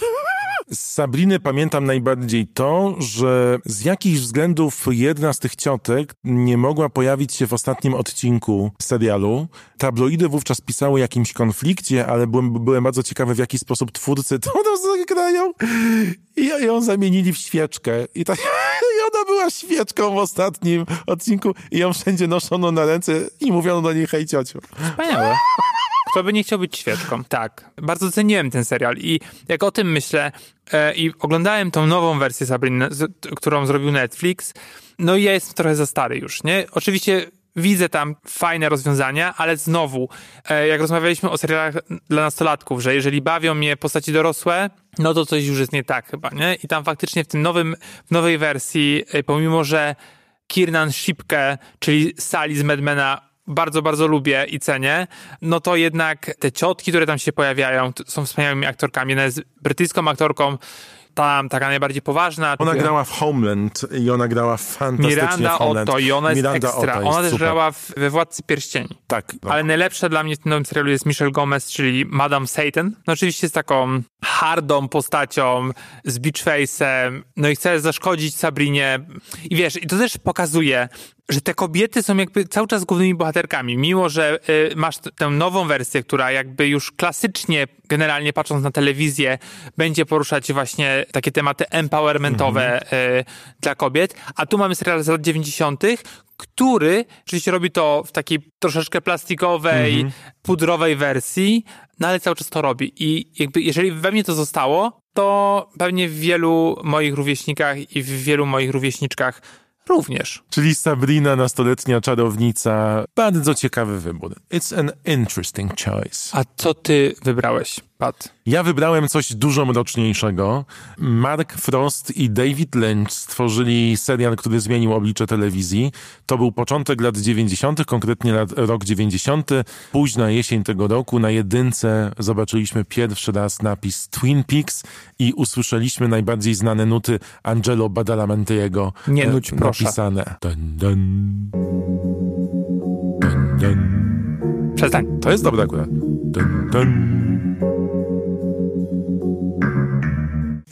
Z Sabriny pamiętam najbardziej to, że z jakichś względów jedna z tych ciotek nie mogła pojawić się w ostatnim odcinku serialu. Tabloidy wówczas pisały o jakimś konflikcie, ale byłem bardzo ciekawy, w jaki sposób twórcy to zagrają. I ją zamienili w świeczkę. I ona była świeczką w ostatnim odcinku i ją wszędzie noszono na ręce i mówiono do niej hej ciociu. Wspaniałe. Kto by nie chciał być świeczką. Tak. Bardzo ceniłem ten serial i jak o tym myślę i oglądałem tą nową wersję Sabriny, którą zrobił Netflix, no i ja jestem trochę za stary już, nie? Oczywiście widzę tam fajne rozwiązania, ale znowu, jak rozmawialiśmy o serialach dla nastolatków, że jeżeli bawią mnie postaci dorosłe, no to coś już jest nie tak chyba, nie? I tam faktycznie w nowej wersji, pomimo, że Kiernan Shipke, czyli Sally z Mad Mena, bardzo, bardzo lubię i cenię, no to jednak te ciotki, które tam się pojawiają, są wspaniałymi aktorkami. Ona jest brytyjską aktorką, tam taka najbardziej poważna. Ona grała w Homeland i ona grała fantastycznie Miranda w Homeland. Otto i ona jest Miranda ekstra. Jest ona też super. Grała we Władcy Pierścieni. Tak. Ale najlepsza dla mnie w tym nowym serialu jest Michelle Gomez, czyli Madame Satan. No oczywiście z taką hardą postacią, z beachface'em, no i chce zaszkodzić Sabrinie. I wiesz, i to też pokazuje, że te kobiety są jakby cały czas głównymi bohaterkami, mimo że masz tę nową wersję, która jakby już klasycznie, generalnie patrząc na telewizję, będzie poruszać właśnie takie tematy empowermentowe dla kobiet, a tu mamy serial z lat 90., który oczywiście robi to w takiej troszeczkę plastikowej, pudrowej wersji, no ale cały czas to robi i jakby jeżeli we mnie to zostało, to pewnie w wielu moich rówieśnikach i w wielu moich rówieśniczkach również. Czyli Sabrina, nastoletnia czarownica. Bardzo ciekawy wybór. It's an interesting choice. A co ty wybrałeś, Pat? Ja wybrałem coś dużo mroczniejszego. Mark Frost i David Lynch stworzyli serial, który zmienił oblicze telewizji. To był początek lat 90., konkretnie rok 90. Późna jesień tego roku na Jedynce zobaczyliśmy pierwszy raz napis Twin Peaks i usłyszeliśmy najbardziej znane nuty Angelo Badalamentiego. Nie nuć, proszę. Napisane. Dun, dun. Dun, dun. Przestań. To jest dobre akurat. Dun, dun.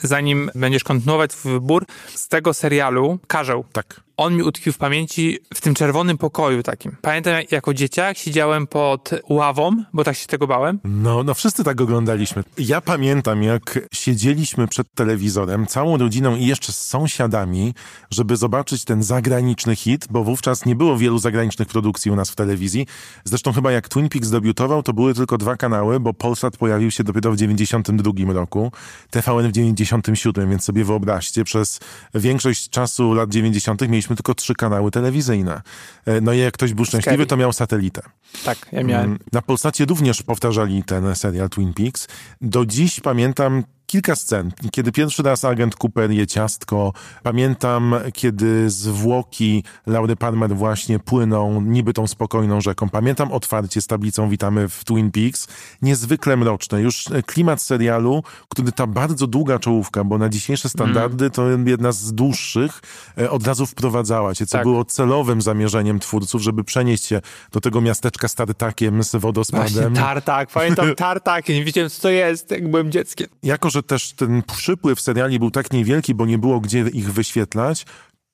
Zanim będziesz kontynuować swój wybór, z tego serialu Karzeł. Tak. on mi utkwił w pamięci w tym czerwonym pokoju takim. Pamiętam, jako dzieciak siedziałem pod ławą, bo tak się tego bałem. No wszyscy tak oglądaliśmy. Ja pamiętam, jak siedzieliśmy przed telewizorem, całą rodziną i jeszcze z sąsiadami, żeby zobaczyć ten zagraniczny hit, bo wówczas nie było wielu zagranicznych produkcji u nas w telewizji. Zresztą chyba jak Twin Peaks debiutował, to były tylko 2 kanały, bo Polsat pojawił się dopiero w 92 roku, TVN w 97, więc sobie wyobraźcie, przez większość czasu lat 90 mieliśmy tylko 3 kanały telewizyjne. No i jak ktoś był szczęśliwy, to miał satelitę. Tak, ja miałem. Na Polsacie również powtarzali ten serial Twin Peaks. Do dziś pamiętam kilka scen. Kiedy pierwszy raz agent Cooper je ciastko. Pamiętam, kiedy zwłoki Laury Palmer właśnie płyną niby tą spokojną rzeką. Pamiętam otwarcie z tablicą Witamy w Twin Peaks. Niezwykle mroczne. Już klimat serialu, który ta bardzo długa czołówka, bo na dzisiejsze standardy to jedna z dłuższych, od razu wprowadzała cię, co było celowym zamierzeniem twórców, żeby przenieść się do tego miasteczka z Tartakiem, z wodospadem. Właśnie Tartak. Pamiętam Tartak. Nie wiedziałem, co to jest, jak byłem dzieckiem. Jako, że też ten przypływ seriali był tak niewielki, bo nie było gdzie ich wyświetlać,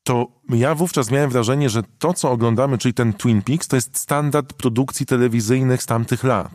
to ja wówczas miałem wrażenie, że to, co oglądamy, czyli ten Twin Peaks, to jest standard produkcji telewizyjnych z tamtych lat.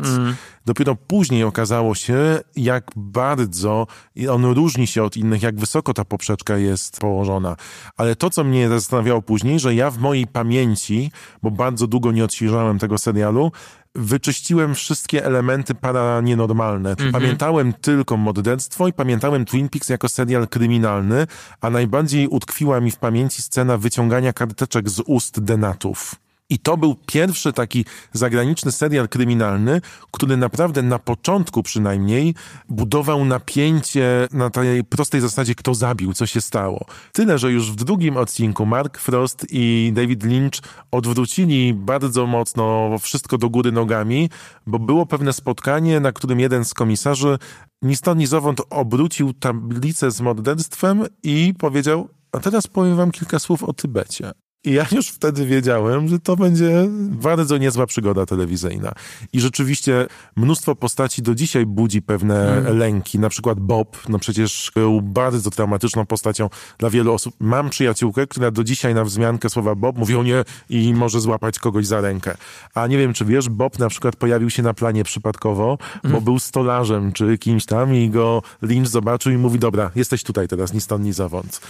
Dopiero później okazało się, jak bardzo on różni się od innych, jak wysoko ta poprzeczka jest położona. Ale to, co mnie zastanawiało później, że ja w mojej pamięci, bo bardzo długo nie odświeżałem tego serialu, wyczyściłem wszystkie elementy paranienormalne. Pamiętałem tylko morderstwo i pamiętałem Twin Peaks jako serial kryminalny, a najbardziej utkwiła mi w pamięci scena wyciągania karteczek z ust denatów. I to był pierwszy taki zagraniczny serial kryminalny, który naprawdę na początku przynajmniej budował napięcie na tej prostej zasadzie, kto zabił, co się stało. Tyle, że już w drugim odcinku Mark Frost i David Lynch odwrócili bardzo mocno wszystko do góry nogami, bo było pewne spotkanie, na którym jeden z komisarzy ni stąd, ni zowąd obrócił tablicę z morderstwem i powiedział: a teraz powiem wam kilka słów o Tybecie. I ja już wtedy wiedziałem, że to będzie bardzo niezła przygoda telewizyjna. I rzeczywiście mnóstwo postaci do dzisiaj budzi pewne lęki. Na przykład Bob, no przecież był bardzo traumatyczną postacią dla wielu osób. Mam przyjaciółkę, która do dzisiaj na wzmiankę słowa Bob mówi o nie i może złapać kogoś za rękę. A nie wiem, czy wiesz, Bob na przykład pojawił się na planie przypadkowo, bo był stolarzem czy kimś tam i go Lynch zobaczył i mówi: dobra, jesteś tutaj teraz, ni stąd, ni zowąd.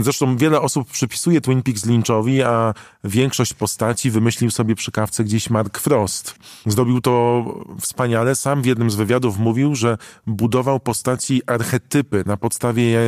Zresztą wiele osób przypisuje Twin Peaks Lynchowi, a większość postaci wymyślił sobie przy kawce gdzieś Mark Frost. Zrobił to wspaniale. Sam w jednym z wywiadów mówił, że budował postaci archetypy na podstawie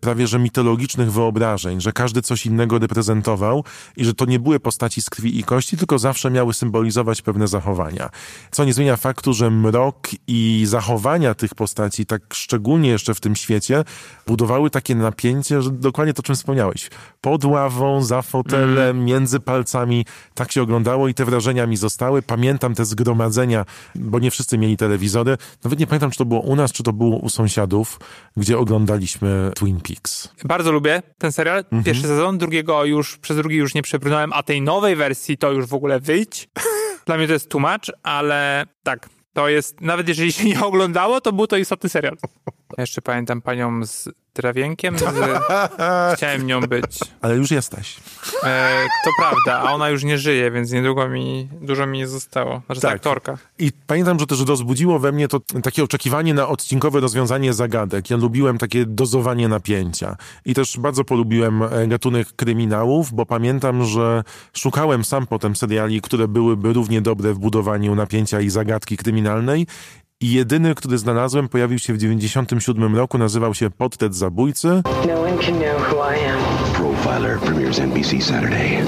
prawie że mitologicznych wyobrażeń, że każdy coś innego reprezentował i że to nie były postaci z krwi i kości, tylko zawsze miały symbolizować pewne zachowania. Co nie zmienia faktu, że mrok i zachowania tych postaci, tak szczególnie jeszcze w tym świecie, budowały takie napięcie, że dokładnie to, o czym wspomniałeś. Pod ławą, za fotelem, między palcami, tak się oglądało i te wrażenia mi zostały. Pamiętam te zgromadzenia, bo nie wszyscy mieli telewizory. Nawet nie pamiętam, czy to było u nas, czy to było u sąsiadów, gdzie oglądaliśmy Twin Peaks. Bardzo lubię ten serial. Pierwszy sezon, przez drugi już nie przebrnąłem, a tej nowej wersji to już w ogóle wyjdź. Dla mnie to jest tłumacz, ale tak, to jest, nawet jeżeli się nie oglądało, to był to istotny serial. Jeszcze pamiętam panią z Trawienkiem, chciałem nią być. Ale już jesteś. To prawda, a ona już nie żyje, więc niedługo dużo mi nie zostało. Znaczy tak. Aktorka. I pamiętam, że też rozbudziło we mnie to takie oczekiwanie na odcinkowe rozwiązanie zagadek. Ja lubiłem takie dozowanie napięcia. I też bardzo polubiłem gatunek kryminałów, bo pamiętam, że szukałem sam potem seriali, które byłyby równie dobre w budowaniu napięcia i zagadki kryminalnej. I jedyny, który znalazłem, pojawił się w 97 roku, nazywał się Portret Zabójcy. No one can know who I am. Profiler premieres NBC Saturday.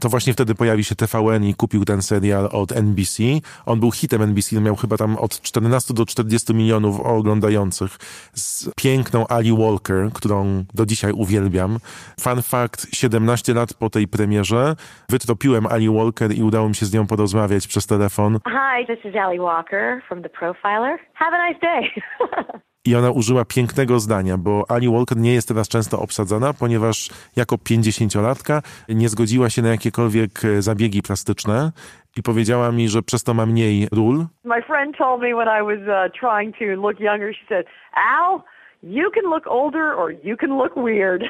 To właśnie wtedy pojawił się TVN i kupił ten serial od NBC. On był hitem NBC, miał chyba tam od 14 do 40 milionów oglądających. Z piękną Ali Walker, którą do dzisiaj uwielbiam. Fun fact, 17 lat po tej premierze wytropiłem Ali Walker i udało mi się z nią porozmawiać przez telefon. Hi, this is Ali Walker from the Profiler. Have a nice day. I ona użyła pięknego zdania, bo Ali Walker nie jest teraz często obsadzana, ponieważ jako 50-latka nie zgodziła się na jakiekolwiek zabiegi plastyczne i powiedziała mi, że przez to ma mniej ról. My friend told me when I was trying to look younger, she said, Al, You can look older or you can look weird.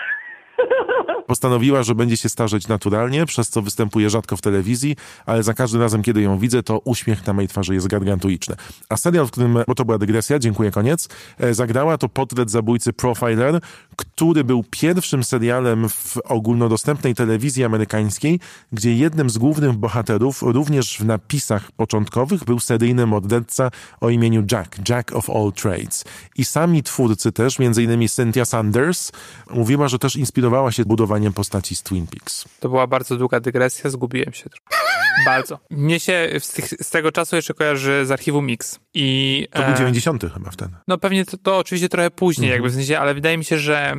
Postanowiła, że będzie się starzeć naturalnie, przez co występuje rzadko w telewizji, ale za każdym razem, kiedy ją widzę, to uśmiech na mojej twarzy jest gargantuiczny. A serial, w którym, bo to była dygresja, dziękuję, koniec, zagrała, to Portret zabójcy Profiler, który był pierwszym serialem w ogólnodostępnej telewizji amerykańskiej, gdzie jednym z głównych bohaterów, również w napisach początkowych, był seryjny morderca o imieniu Jack, Jack of all trades. I sami twórcy też, m.in. Cynthia Sanders, mówiła, że też inspirowała się budowaniem postaci z Twin Peaks. To była bardzo długa dygresja, zgubiłem się trochę. Bardzo. Mnie się z tego czasu jeszcze kojarzy z Archiwum X. I, to był 90. chyba wtedy. No pewnie to oczywiście trochę później, jakby w sensie, ale wydaje mi się, że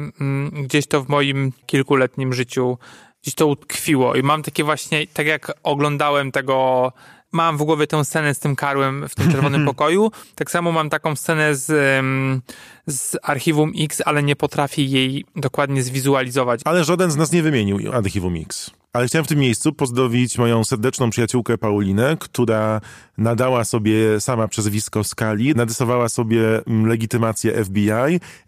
gdzieś to w moim kilkuletnim życiu gdzieś to utkwiło. I mam takie właśnie, tak jak oglądałem tego... Mam w głowie tę scenę z tym karłem w tym czerwonym pokoju. Tak samo mam taką scenę z Archiwum X, ale nie potrafię jej dokładnie zwizualizować. Ale żaden z nas nie wymienił Archiwum X. Ale chciałem w tym miejscu pozdrowić moją serdeczną przyjaciółkę Paulinę, która nadała sobie sama przezwisko Skali, narysowała sobie legitymację FBI,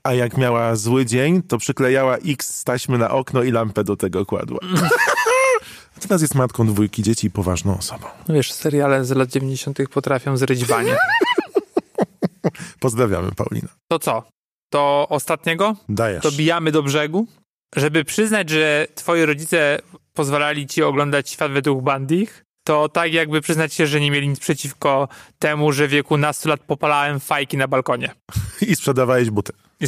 a jak miała zły dzień, to przyklejała X z taśmy na okno i lampę do tego kładła. Teraz jest matką 2 dzieci i poważną osobą. No wiesz, seriale z lat 90. potrafią zryć banie. Pozdrawiamy, Paulina. To co? To ostatniego? Dajesz. Dobijamy do brzegu? Żeby przyznać, że twoi rodzice pozwalali ci oglądać Świat według Bandich, to tak jakby przyznać się, że nie mieli nic przeciwko temu, że w wieku 10 lat popalałem fajki na balkonie. I sprzedawałeś buty. Nie.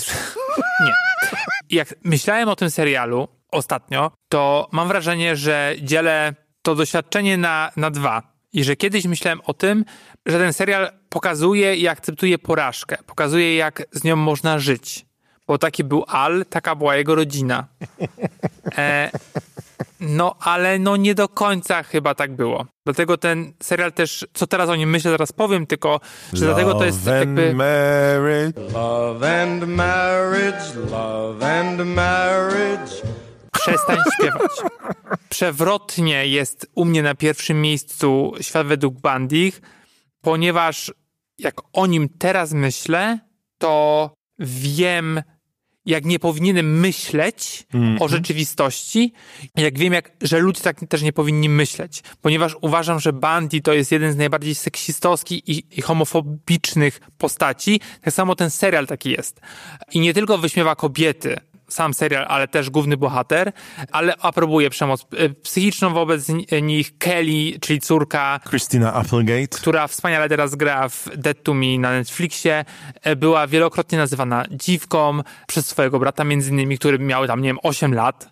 Jak myślałem o tym serialu ostatnio, to mam wrażenie, że dzielę to doświadczenie na 2. I że kiedyś myślałem o tym, że ten serial pokazuje i akceptuje porażkę. Pokazuje, jak z nią można żyć. Bo taki był Al, taka była jego rodzina. Ale nie do końca chyba tak było. Dlatego ten serial też, co teraz o nim myślę, zaraz powiem, tylko, że love dlatego to jest jakby... love and marriage... Przestań śpiewać. Przewrotnie jest u mnie na pierwszym miejscu Świat według Bandich, ponieważ jak o nim teraz myślę, to wiem, jak nie powinienem myśleć o rzeczywistości, jak wiem, że ludzie tak też nie powinni myśleć, ponieważ uważam, że Bundy to jest jeden z najbardziej seksistowskich i homofobicznych postaci. Tak samo ten serial taki jest. I nie tylko wyśmiewa kobiety, sam serial, ale też główny bohater, ale aprobuje przemoc psychiczną wobec nich. Kelly, czyli córka Christina Applegate, która wspaniale teraz gra w Dead to Me na Netflixie, była wielokrotnie nazywana dziwką przez swojego brata, między innymi, który miał tam, nie wiem, 8 lat.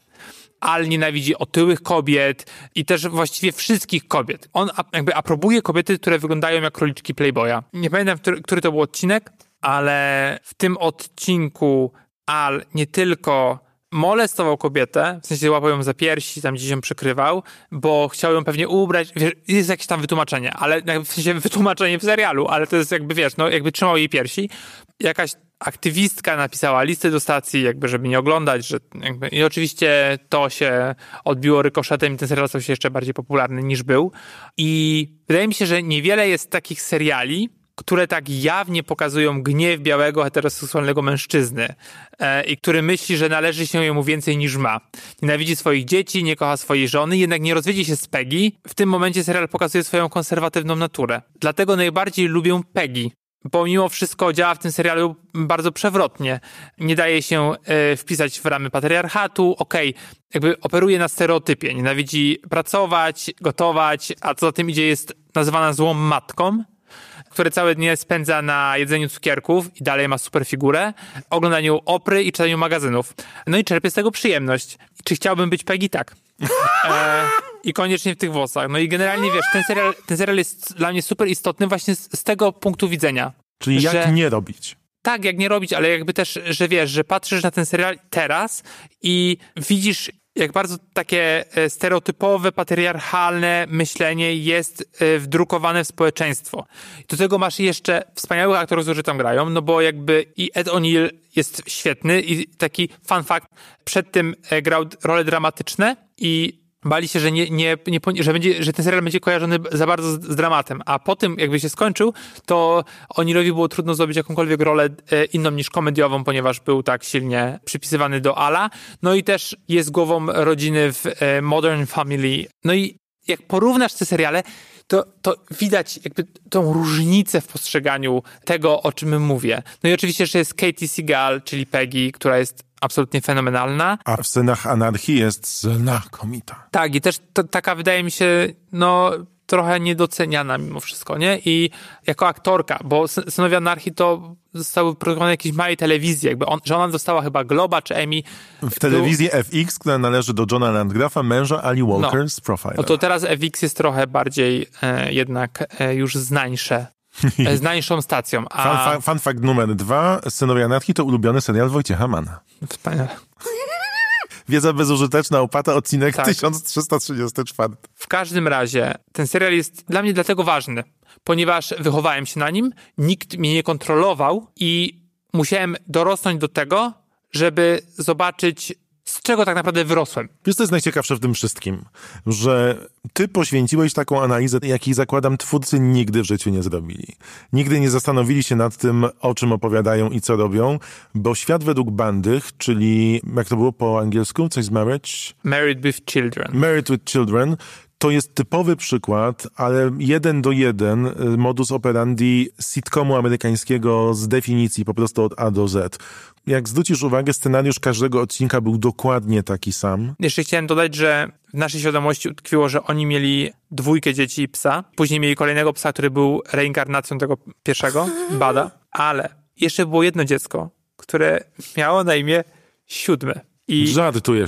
Al nienawidzi otyłych kobiet i też właściwie wszystkich kobiet. On jakby aprobuje kobiety, które wyglądają jak króliczki Playboya. Nie pamiętam, który to był odcinek, ale w tym odcinku Al nie tylko molestował kobietę, w sensie łapał ją za piersi, tam gdzieś ją przykrywał, bo chciał ją pewnie ubrać, wiesz, jest jakieś tam wytłumaczenie, ale w sensie wytłumaczenie w serialu, ale to jest jakby, wiesz, no jakby trzymał jej piersi. Jakaś aktywistka napisała listy do stacji, jakby żeby nie oglądać, że jakby... I oczywiście to się odbiło rykoszetem i ten serial stał się jeszcze bardziej popularny niż był. I wydaje mi się, że niewiele jest takich seriali, które tak jawnie pokazują gniew białego, heteroseksualnego mężczyzny i który myśli, że należy się jemu więcej niż ma. Nienawidzi swoich dzieci, nie kocha swojej żony, jednak nie rozwiedzie się z Peggy. W tym momencie serial pokazuje swoją konserwatywną naturę. Dlatego najbardziej lubię Peggy, bo mimo wszystko działa w tym serialu bardzo przewrotnie. Nie daje się wpisać w ramy patriarchatu, jakby operuje na stereotypie. Nienawidzi pracować, gotować, a co za tym idzie jest nazywana złą matką, które całe dnie spędza na jedzeniu cukierków i dalej ma super figurę, oglądaniu opry i czytaniu magazynów. No i czerpie z tego przyjemność. Czy chciałbym być Peggy? Tak. I koniecznie w tych włosach. No i generalnie, wiesz, ten serial jest dla mnie super istotny właśnie z tego punktu widzenia. Czyli że... jak nie robić. Tak, jak nie robić, ale jakby też, że wiesz, że patrzysz na ten serial teraz i widzisz, jak bardzo takie stereotypowe, patriarchalne myślenie jest wdrukowane w społeczeństwo. Do tego masz jeszcze wspaniałych aktorów, którzy tam grają, no bo jakby i Ed O'Neill jest świetny i taki fun fact, przed tym grał role dramatyczne i Bali się, że, że ten serial będzie kojarzony za bardzo z dramatem, a po tym jakby się skończył, to O'Neillowi było trudno zrobić jakąkolwiek rolę inną niż komediową, ponieważ był tak silnie przypisywany do Ala. No i też jest głową rodziny w Modern Family. No i jak porównasz te seriale, to widać jakby tą różnicę w postrzeganiu tego, o czym mówię. No i oczywiście jeszcze jest Katie Seagal, czyli Peggy, która jest absolutnie fenomenalna. A w Synach Anarchii jest znakomita. Tak, i też taka wydaje mi się, no trochę niedoceniana mimo wszystko, nie? I jako aktorka, bo Synowie Anarchii to zostały produkowane jakieś małej telewizji, jakby że ona dostała chyba Globa czy Emmy. W telewizji FX, która należy do Johna Landgrafa, męża Ali Walker z Profilera. No to teraz FX jest trochę bardziej jednak już znańsze. Z najnowszą stacją. Fun fact numer 2. Synowie Anarchii to ulubiony serial Wojciecha Manna. Wspaniale. Wiedza bezużyteczna, opata, odcinek tak. 1334. W każdym razie ten serial jest dla mnie dlatego ważny, ponieważ wychowałem się na nim, nikt mnie nie kontrolował i musiałem dorosnąć do tego, żeby zobaczyć, z czego tak naprawdę wyrosłem. Wiesz, co jest najciekawsze w tym wszystkim? Że ty poświęciłeś taką analizę, jakiej zakładam twórcy nigdy w życiu nie zrobili. Nigdy nie zastanowili się nad tym, o czym opowiadają i co robią, bo świat według Bandych, czyli jak to było po angielsku? Coś z marriage? Married with Children. To jest typowy przykład, ale 1:1 modus operandi sitcomu amerykańskiego z definicji, po prostu od A do Z. Jak zwrócisz uwagę, scenariusz każdego odcinka był dokładnie taki sam. Jeszcze chciałem dodać, że w naszej świadomości utkwiło, że oni mieli 2 dzieci i psa. Później mieli kolejnego psa, który był reinkarnacją tego pierwszego, Bada. Ale jeszcze było jedno dziecko, które miało na imię 7. I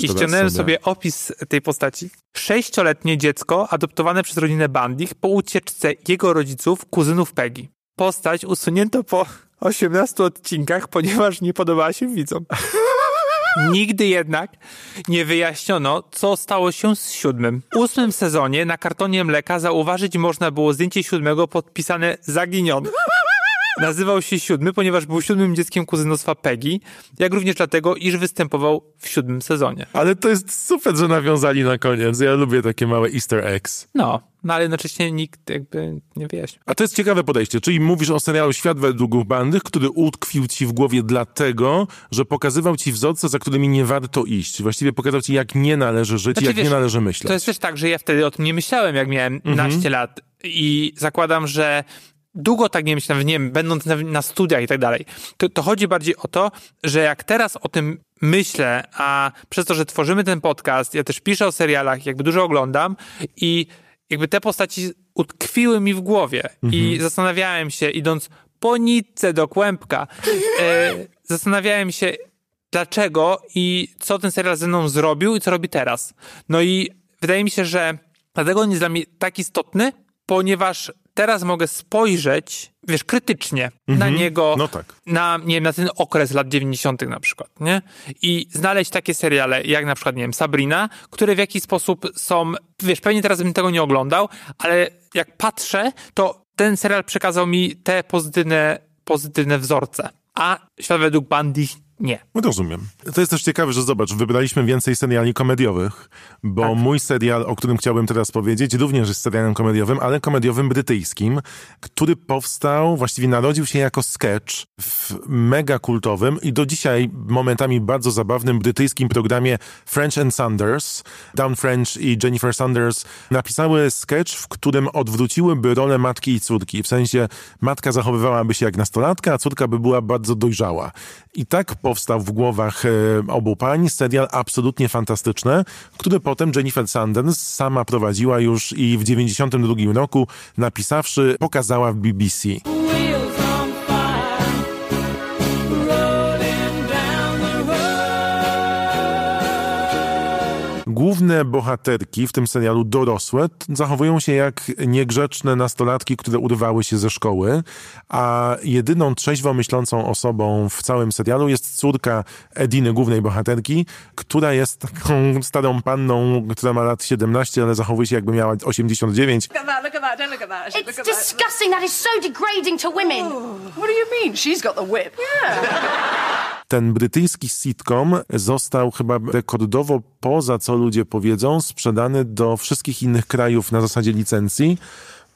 ściągnąłem sobie opis tej postaci. 6-letnie dziecko adoptowane przez rodzinę Bandych po ucieczce jego rodziców, kuzynów Peggy. Postać usunięto po 18 odcinkach, ponieważ nie podobała się widzom. Nigdy jednak nie wyjaśniono, co stało się z 7. W 8 sezonie na kartonie mleka zauważyć można było zdjęcie 7 podpisane zaginiony. Nazywał się 7, ponieważ był 7 dzieckiem kuzynostwa Peggy, jak również dlatego, iż występował w 7 sezonie. Ale to jest super, że nawiązali na koniec. Ja lubię takie małe easter eggs. No ale jednocześnie nikt jakby nie wyjaśnił. A to jest ciekawe podejście. Czyli mówisz o serialu Świat według Bandych, który utkwił ci w głowie dlatego, że pokazywał ci wzorce, za którymi nie warto iść. Właściwie pokazał ci, jak nie należy żyć, znaczy, jak nie należy myśleć. To jest też tak, że ja wtedy o tym nie myślałem, jak miałem naście lat. I zakładam, że długo tak nie myślałem, nie wiem, będąc na studiach i tak dalej. To chodzi bardziej o to, że jak teraz o tym myślę, a przez to, że tworzymy ten podcast, ja też piszę o serialach, jakby dużo oglądam i jakby te postaci utkwiły mi w głowie i zastanawiałem się, idąc po nitce do kłębka, zastanawiałem się, dlaczego i co ten serial ze mną zrobił i co robi teraz. No i wydaje mi się, że dlatego on jest dla mnie tak istotny, ponieważ teraz mogę spojrzeć, wiesz, krytycznie na niego, no tak. Nie wiem, na ten okres lat 90. na przykład, nie? I znaleźć takie seriale jak na przykład, nie wiem, Sabrina, które w jakiś sposób są, wiesz, pewnie teraz bym tego nie oglądał, ale jak patrzę, to ten serial przekazał mi te pozytywne wzorce, a Świat według Bandych nie. Rozumiem. To jest też ciekawe, że zobacz, wybraliśmy więcej seriali komediowych, bo tak. Mój serial, o którym chciałbym teraz powiedzieć, również jest serialem komediowym, ale komediowym brytyjskim, który powstał, właściwie narodził się jako sketch w mega kultowym i do dzisiaj momentami bardzo zabawnym brytyjskim programie French and Saunders. Dawn French i Jennifer Saunders napisały sketch, w którym odwróciłyby rolę matki i córki. W sensie matka zachowywałaby się jak nastolatka, a córka by była bardzo dojrzała. I tak powstał w głowach obu pań serial absolutnie fantastyczny, który potem Jennifer Saunders sama prowadziła już i w 1992 roku, napisawszy, pokazała w BBC. Główne bohaterki w tym serialu dorosłe zachowują się jak niegrzeczne nastolatki, które urwały się ze szkoły, a jedyną trzeźwo myślącą osobą w całym serialu jest córka Ediny, głównej bohaterki, która jest taką starą panną, która ma lat 17, ale zachowuje się jakby miała 89. It's disgusting, that is so degrading to women. What do you mean? She's got the whip. Yeah. ten brytyjski sitcom został chyba rekordowo poza Co ludzie powiedzą sprzedany do wszystkich innych krajów na zasadzie licencji.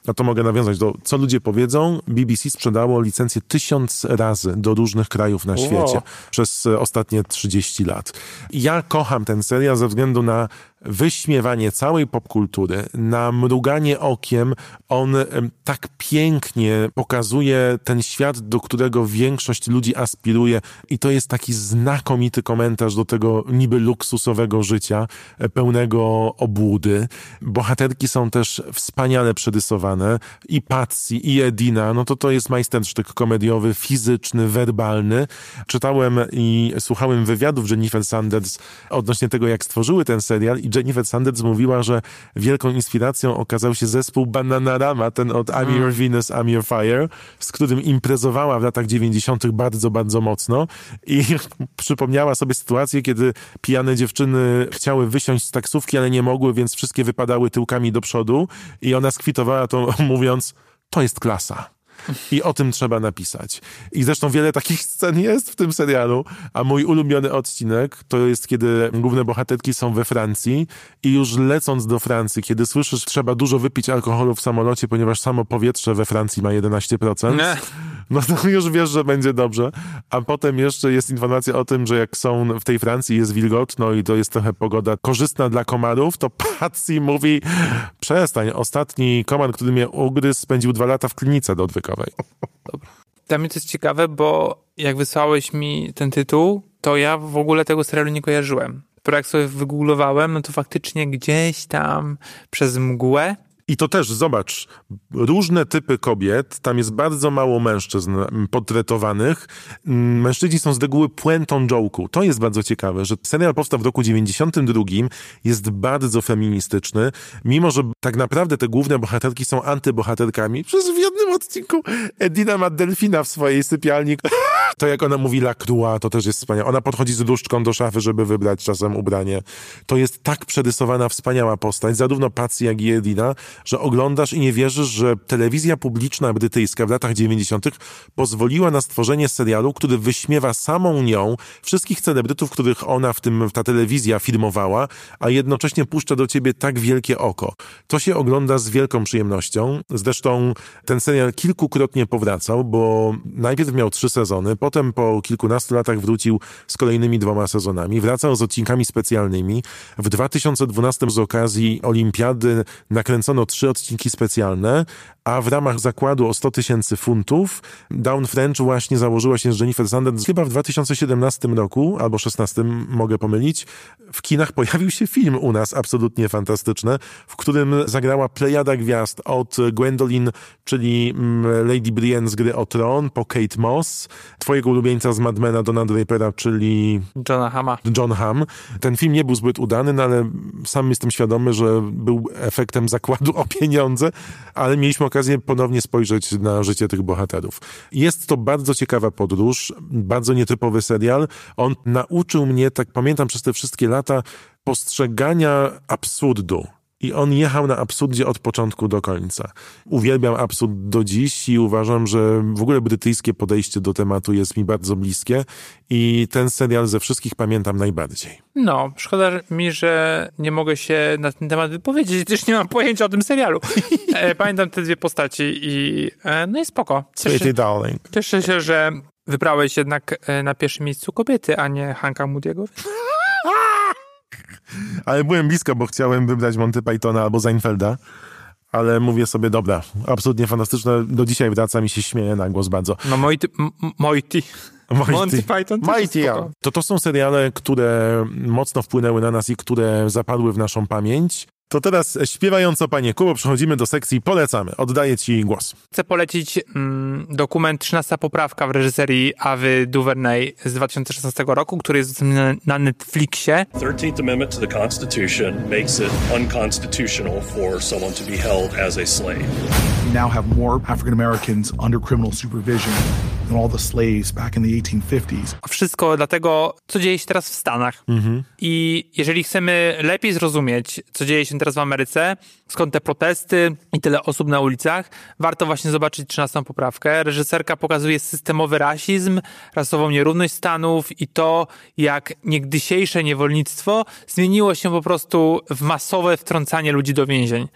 Na to mogę nawiązać do Co ludzie powiedzą. BBC sprzedało licencję 1000 razy do różnych krajów na świecie przez ostatnie 30 lat. Ja kocham ten serial ze względu na wyśmiewanie całej popkultury, na mruganie okiem. On tak pięknie pokazuje ten świat, do którego większość ludzi aspiruje i to jest taki znakomity komentarz do tego niby luksusowego życia, pełnego obłudy. Bohaterki są też wspaniale przerysowane. I Patsy, i Edina, no to jest majstersztyk komediowy, fizyczny, werbalny. Czytałem i słuchałem wywiadów Jennifer Sanders odnośnie tego, jak stworzyły ten serial, i Jennifer Sanders mówiła, że wielką inspiracją okazał się zespół Bananarama, ten od I'm Your Venus, I'm Your Fire, z którym imprezowała w latach 90. bardzo, bardzo mocno i przypomniała sobie sytuację, kiedy pijane dziewczyny chciały wysiąść z taksówki, ale nie mogły, więc wszystkie wypadały tyłkami do przodu i ona skwitowała to mówiąc, to jest klasa. I o tym trzeba napisać. I zresztą wiele takich scen jest w tym serialu, a mój ulubiony odcinek to jest, kiedy główne bohaterki są we Francji i już lecąc do Francji, kiedy słyszysz, trzeba dużo wypić alkoholu w samolocie, ponieważ samo powietrze we Francji ma 11%, no to już wiesz, że będzie dobrze. A potem jeszcze jest informacja o tym, że jak są w tej Francji, jest wilgotno i to jest trochę pogoda korzystna dla komarów, to Patsy mówi, przestań, ostatni komar, który mnie ugryzł, spędził 2 lata w klinice do odwyku. Dobra. Dla mnie to jest ciekawe, bo jak wysłałeś mi ten tytuł, to ja w ogóle tego serialu nie kojarzyłem. Dopiero jak sobie wygooglowałem, no to faktycznie gdzieś tam przez mgłę. I to też, zobacz, różne typy kobiet, tam jest bardzo mało mężczyzn portretowanych. Mężczyźni są z reguły puentą joke'u. To jest bardzo ciekawe, że serial powstał w roku 92, jest bardzo feministyczny, mimo że tak naprawdę te główne bohaterki są antybohaterkami. Przez w jednym odcinku Edina ma delfina w swojej sypialni. To jak ona mówi la crua, to też jest wspaniałe. Ona podchodzi z różdżką do szafy, żeby wybrać czasem ubranie. To jest tak przerysowana, wspaniała postać, zarówno Patsy, jak i Edina, że oglądasz i nie wierzysz, że telewizja publiczna brytyjska w latach 90. pozwoliła na stworzenie serialu, który wyśmiewa samą nią, wszystkich celebrytów, których ona, w tym ta telewizja filmowała, a jednocześnie puszcza do ciebie tak wielkie oko. To się ogląda z wielką przyjemnością. Zresztą ten serial kilkukrotnie powracał, bo najpierw miał 3 sezony, potem po kilkunastu latach wrócił z kolejnymi 2 sezonami, wracał z odcinkami specjalnymi. W 2012 z okazji Olimpiady nakręcono 3 odcinki specjalne, a w ramach zakładu o 100 000 funtów Dawn French właśnie założyła się z Jennifer Sanders. Chyba w 2017 roku, albo 2016, mogę pomylić, w kinach pojawił się film u nas, absolutnie fantastyczny, w którym zagrała plejada gwiazd od Gwendolyn, czyli Lady Brienne z Gry o Tron, po Kate Moss, twojego ulubieńca z Mad Mena, Dona Drapera, czyli Johna Hama. John Hamm. Ten film nie był zbyt udany, no ale sam jestem świadomy, że był efektem zakładu o pieniądze, ale mieliśmy okazję ponownie spojrzeć na życie tych bohaterów. Jest to bardzo ciekawa podróż, bardzo nietypowy serial. On nauczył mnie, tak pamiętam przez te wszystkie lata, postrzegania absurdu. I on jechał na absurdzie od początku do końca. Uwielbiam absurd do dziś i uważam, że w ogóle brytyjskie podejście do tematu jest mi bardzo bliskie i ten serial ze wszystkich pamiętam najbardziej. No, szkoda mi, że nie mogę się na ten temat wypowiedzieć, gdyż nie mam pojęcia o tym serialu. Pamiętam te 2 postaci i no i spoko. Cieszę się, że wybrałeś jednak na pierwszym miejscu kobiety, a nie Hanka Moody'ego. Ale byłem blisko, bo chciałem wybrać Monty Pythona albo Seinfelda, ale mówię sobie, dobra, absolutnie fantastyczne, do dzisiaj wracam i się śmieję na głos bardzo. No Monty Python to są seriale, które mocno wpłynęły na nas i które zapadły w naszą pamięć. To teraz śpiewając o Panie Kubo, przechodzimy do sekcji Polecamy. Oddaję Ci głos. Chcę polecić dokument 13. poprawka w reżyserii Avy Duvernay z 2016 roku, który jest dostępny na Netflixie. 13th Amendment to the Constitution makes it unconstitutional for someone to be held as a slave. We now have more African Americans under criminal supervision and all the slaves back in the 1850s. Wszystko dlatego, co dzieje się teraz w Stanach. Mm-hmm. I jeżeli chcemy lepiej zrozumieć, co dzieje się teraz w Ameryce, skąd te protesty i tyle osób na ulicach, warto właśnie zobaczyć 13. poprawkę. Reżyserka pokazuje systemowy rasizm, rasową nierówność Stanów i to, jak niegdysiejsze niewolnictwo zmieniło się po prostu w masowe wtrącanie ludzi do więzień,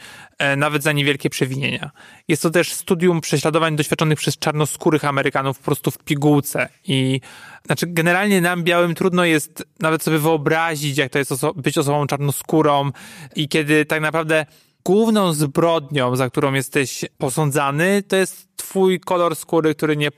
nawet za niewielkie przewinienia. Jest to też studium prześladowań doświadczonych przez czarnoskórych Amerykanów po prostu w pigułce. I znaczy generalnie nam białym trudno jest nawet sobie wyobrazić, jak to jest być osobą czarnoskórą i kiedy tak naprawdę główną zbrodnią, za którą jesteś posądzany, to jest twój kolor skóry, który nie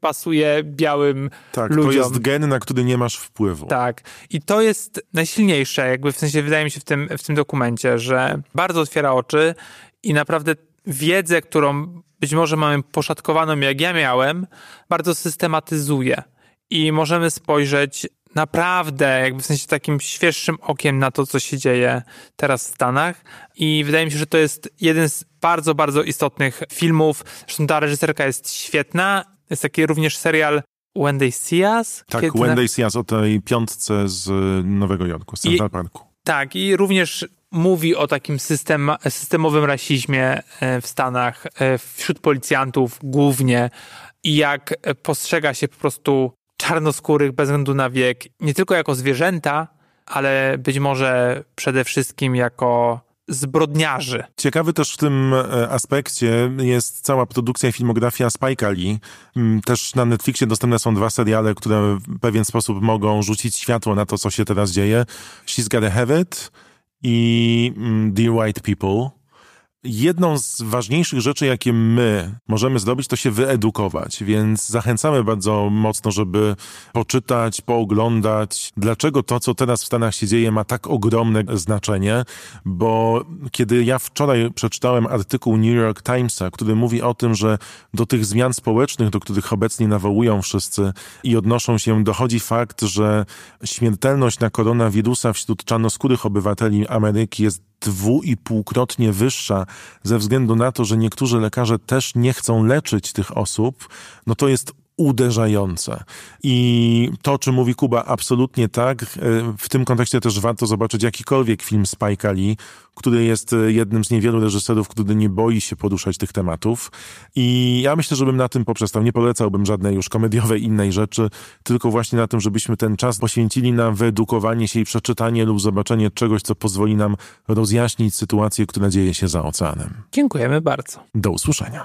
pasuje białym ludziom. Tak, to jest gen, na który nie masz wpływu. Tak. I to jest najsilniejsze, jakby w sensie wydaje mi się w tym dokumencie, że bardzo otwiera oczy i naprawdę wiedzę, którą być może mamy poszatkowaną, jak ja miałem, bardzo systematyzuje. I możemy spojrzeć naprawdę, jakby w sensie takim świeższym okiem na to, co się dzieje teraz w Stanach. I wydaje mi się, że to jest jeden z bardzo, bardzo istotnych filmów. Zresztą ta reżyserka jest świetna. Jest taki również serial When They See Us. Tak, When They See Us, o tej piątce z Nowego Jorku, z Central Parku. Tak, i również mówi o takim systemowym rasizmie w Stanach, wśród policjantów głównie i jak postrzega się po prostu czarnoskórych bez względu na wiek, nie tylko jako zwierzęta, ale być może przede wszystkim jako zbrodniarzy. Ciekawy też w tym aspekcie jest cała produkcja i filmografia Spike'a Lee. Też na Netflixie dostępne są dwa seriale, które w pewien sposób mogą rzucić światło na to, co się teraz dzieje. She's Gotta Have It i The White People. Jedną z ważniejszych rzeczy, jakie my możemy zrobić, to się wyedukować, więc zachęcamy bardzo mocno, żeby poczytać, pooglądać, dlaczego to, co teraz w Stanach się dzieje, ma tak ogromne znaczenie, bo kiedy ja wczoraj przeczytałem artykuł New York Timesa, który mówi o tym, że do tych zmian społecznych, do których obecnie nawołują wszyscy i odnoszą się, dochodzi fakt, że śmiertelność na koronawirusa wśród czarnoskórych obywateli Ameryki jest 2,5-krotnie wyższa ze względu na to, że niektórzy lekarze też nie chcą leczyć tych osób, no to jest uderzające. I to, o czym mówi Kuba, absolutnie tak. W tym kontekście też warto zobaczyć jakikolwiek film Spike'a Lee, który jest jednym z niewielu reżyserów, który nie boi się poruszać tych tematów. I ja myślę, żebym na tym poprzestał. Nie polecałbym żadnej już komediowej innej rzeczy, tylko właśnie na tym, żebyśmy ten czas poświęcili na wyedukowanie się i przeczytanie lub zobaczenie czegoś, co pozwoli nam rozjaśnić sytuację, która dzieje się za oceanem. Dziękujemy bardzo. Do usłyszenia.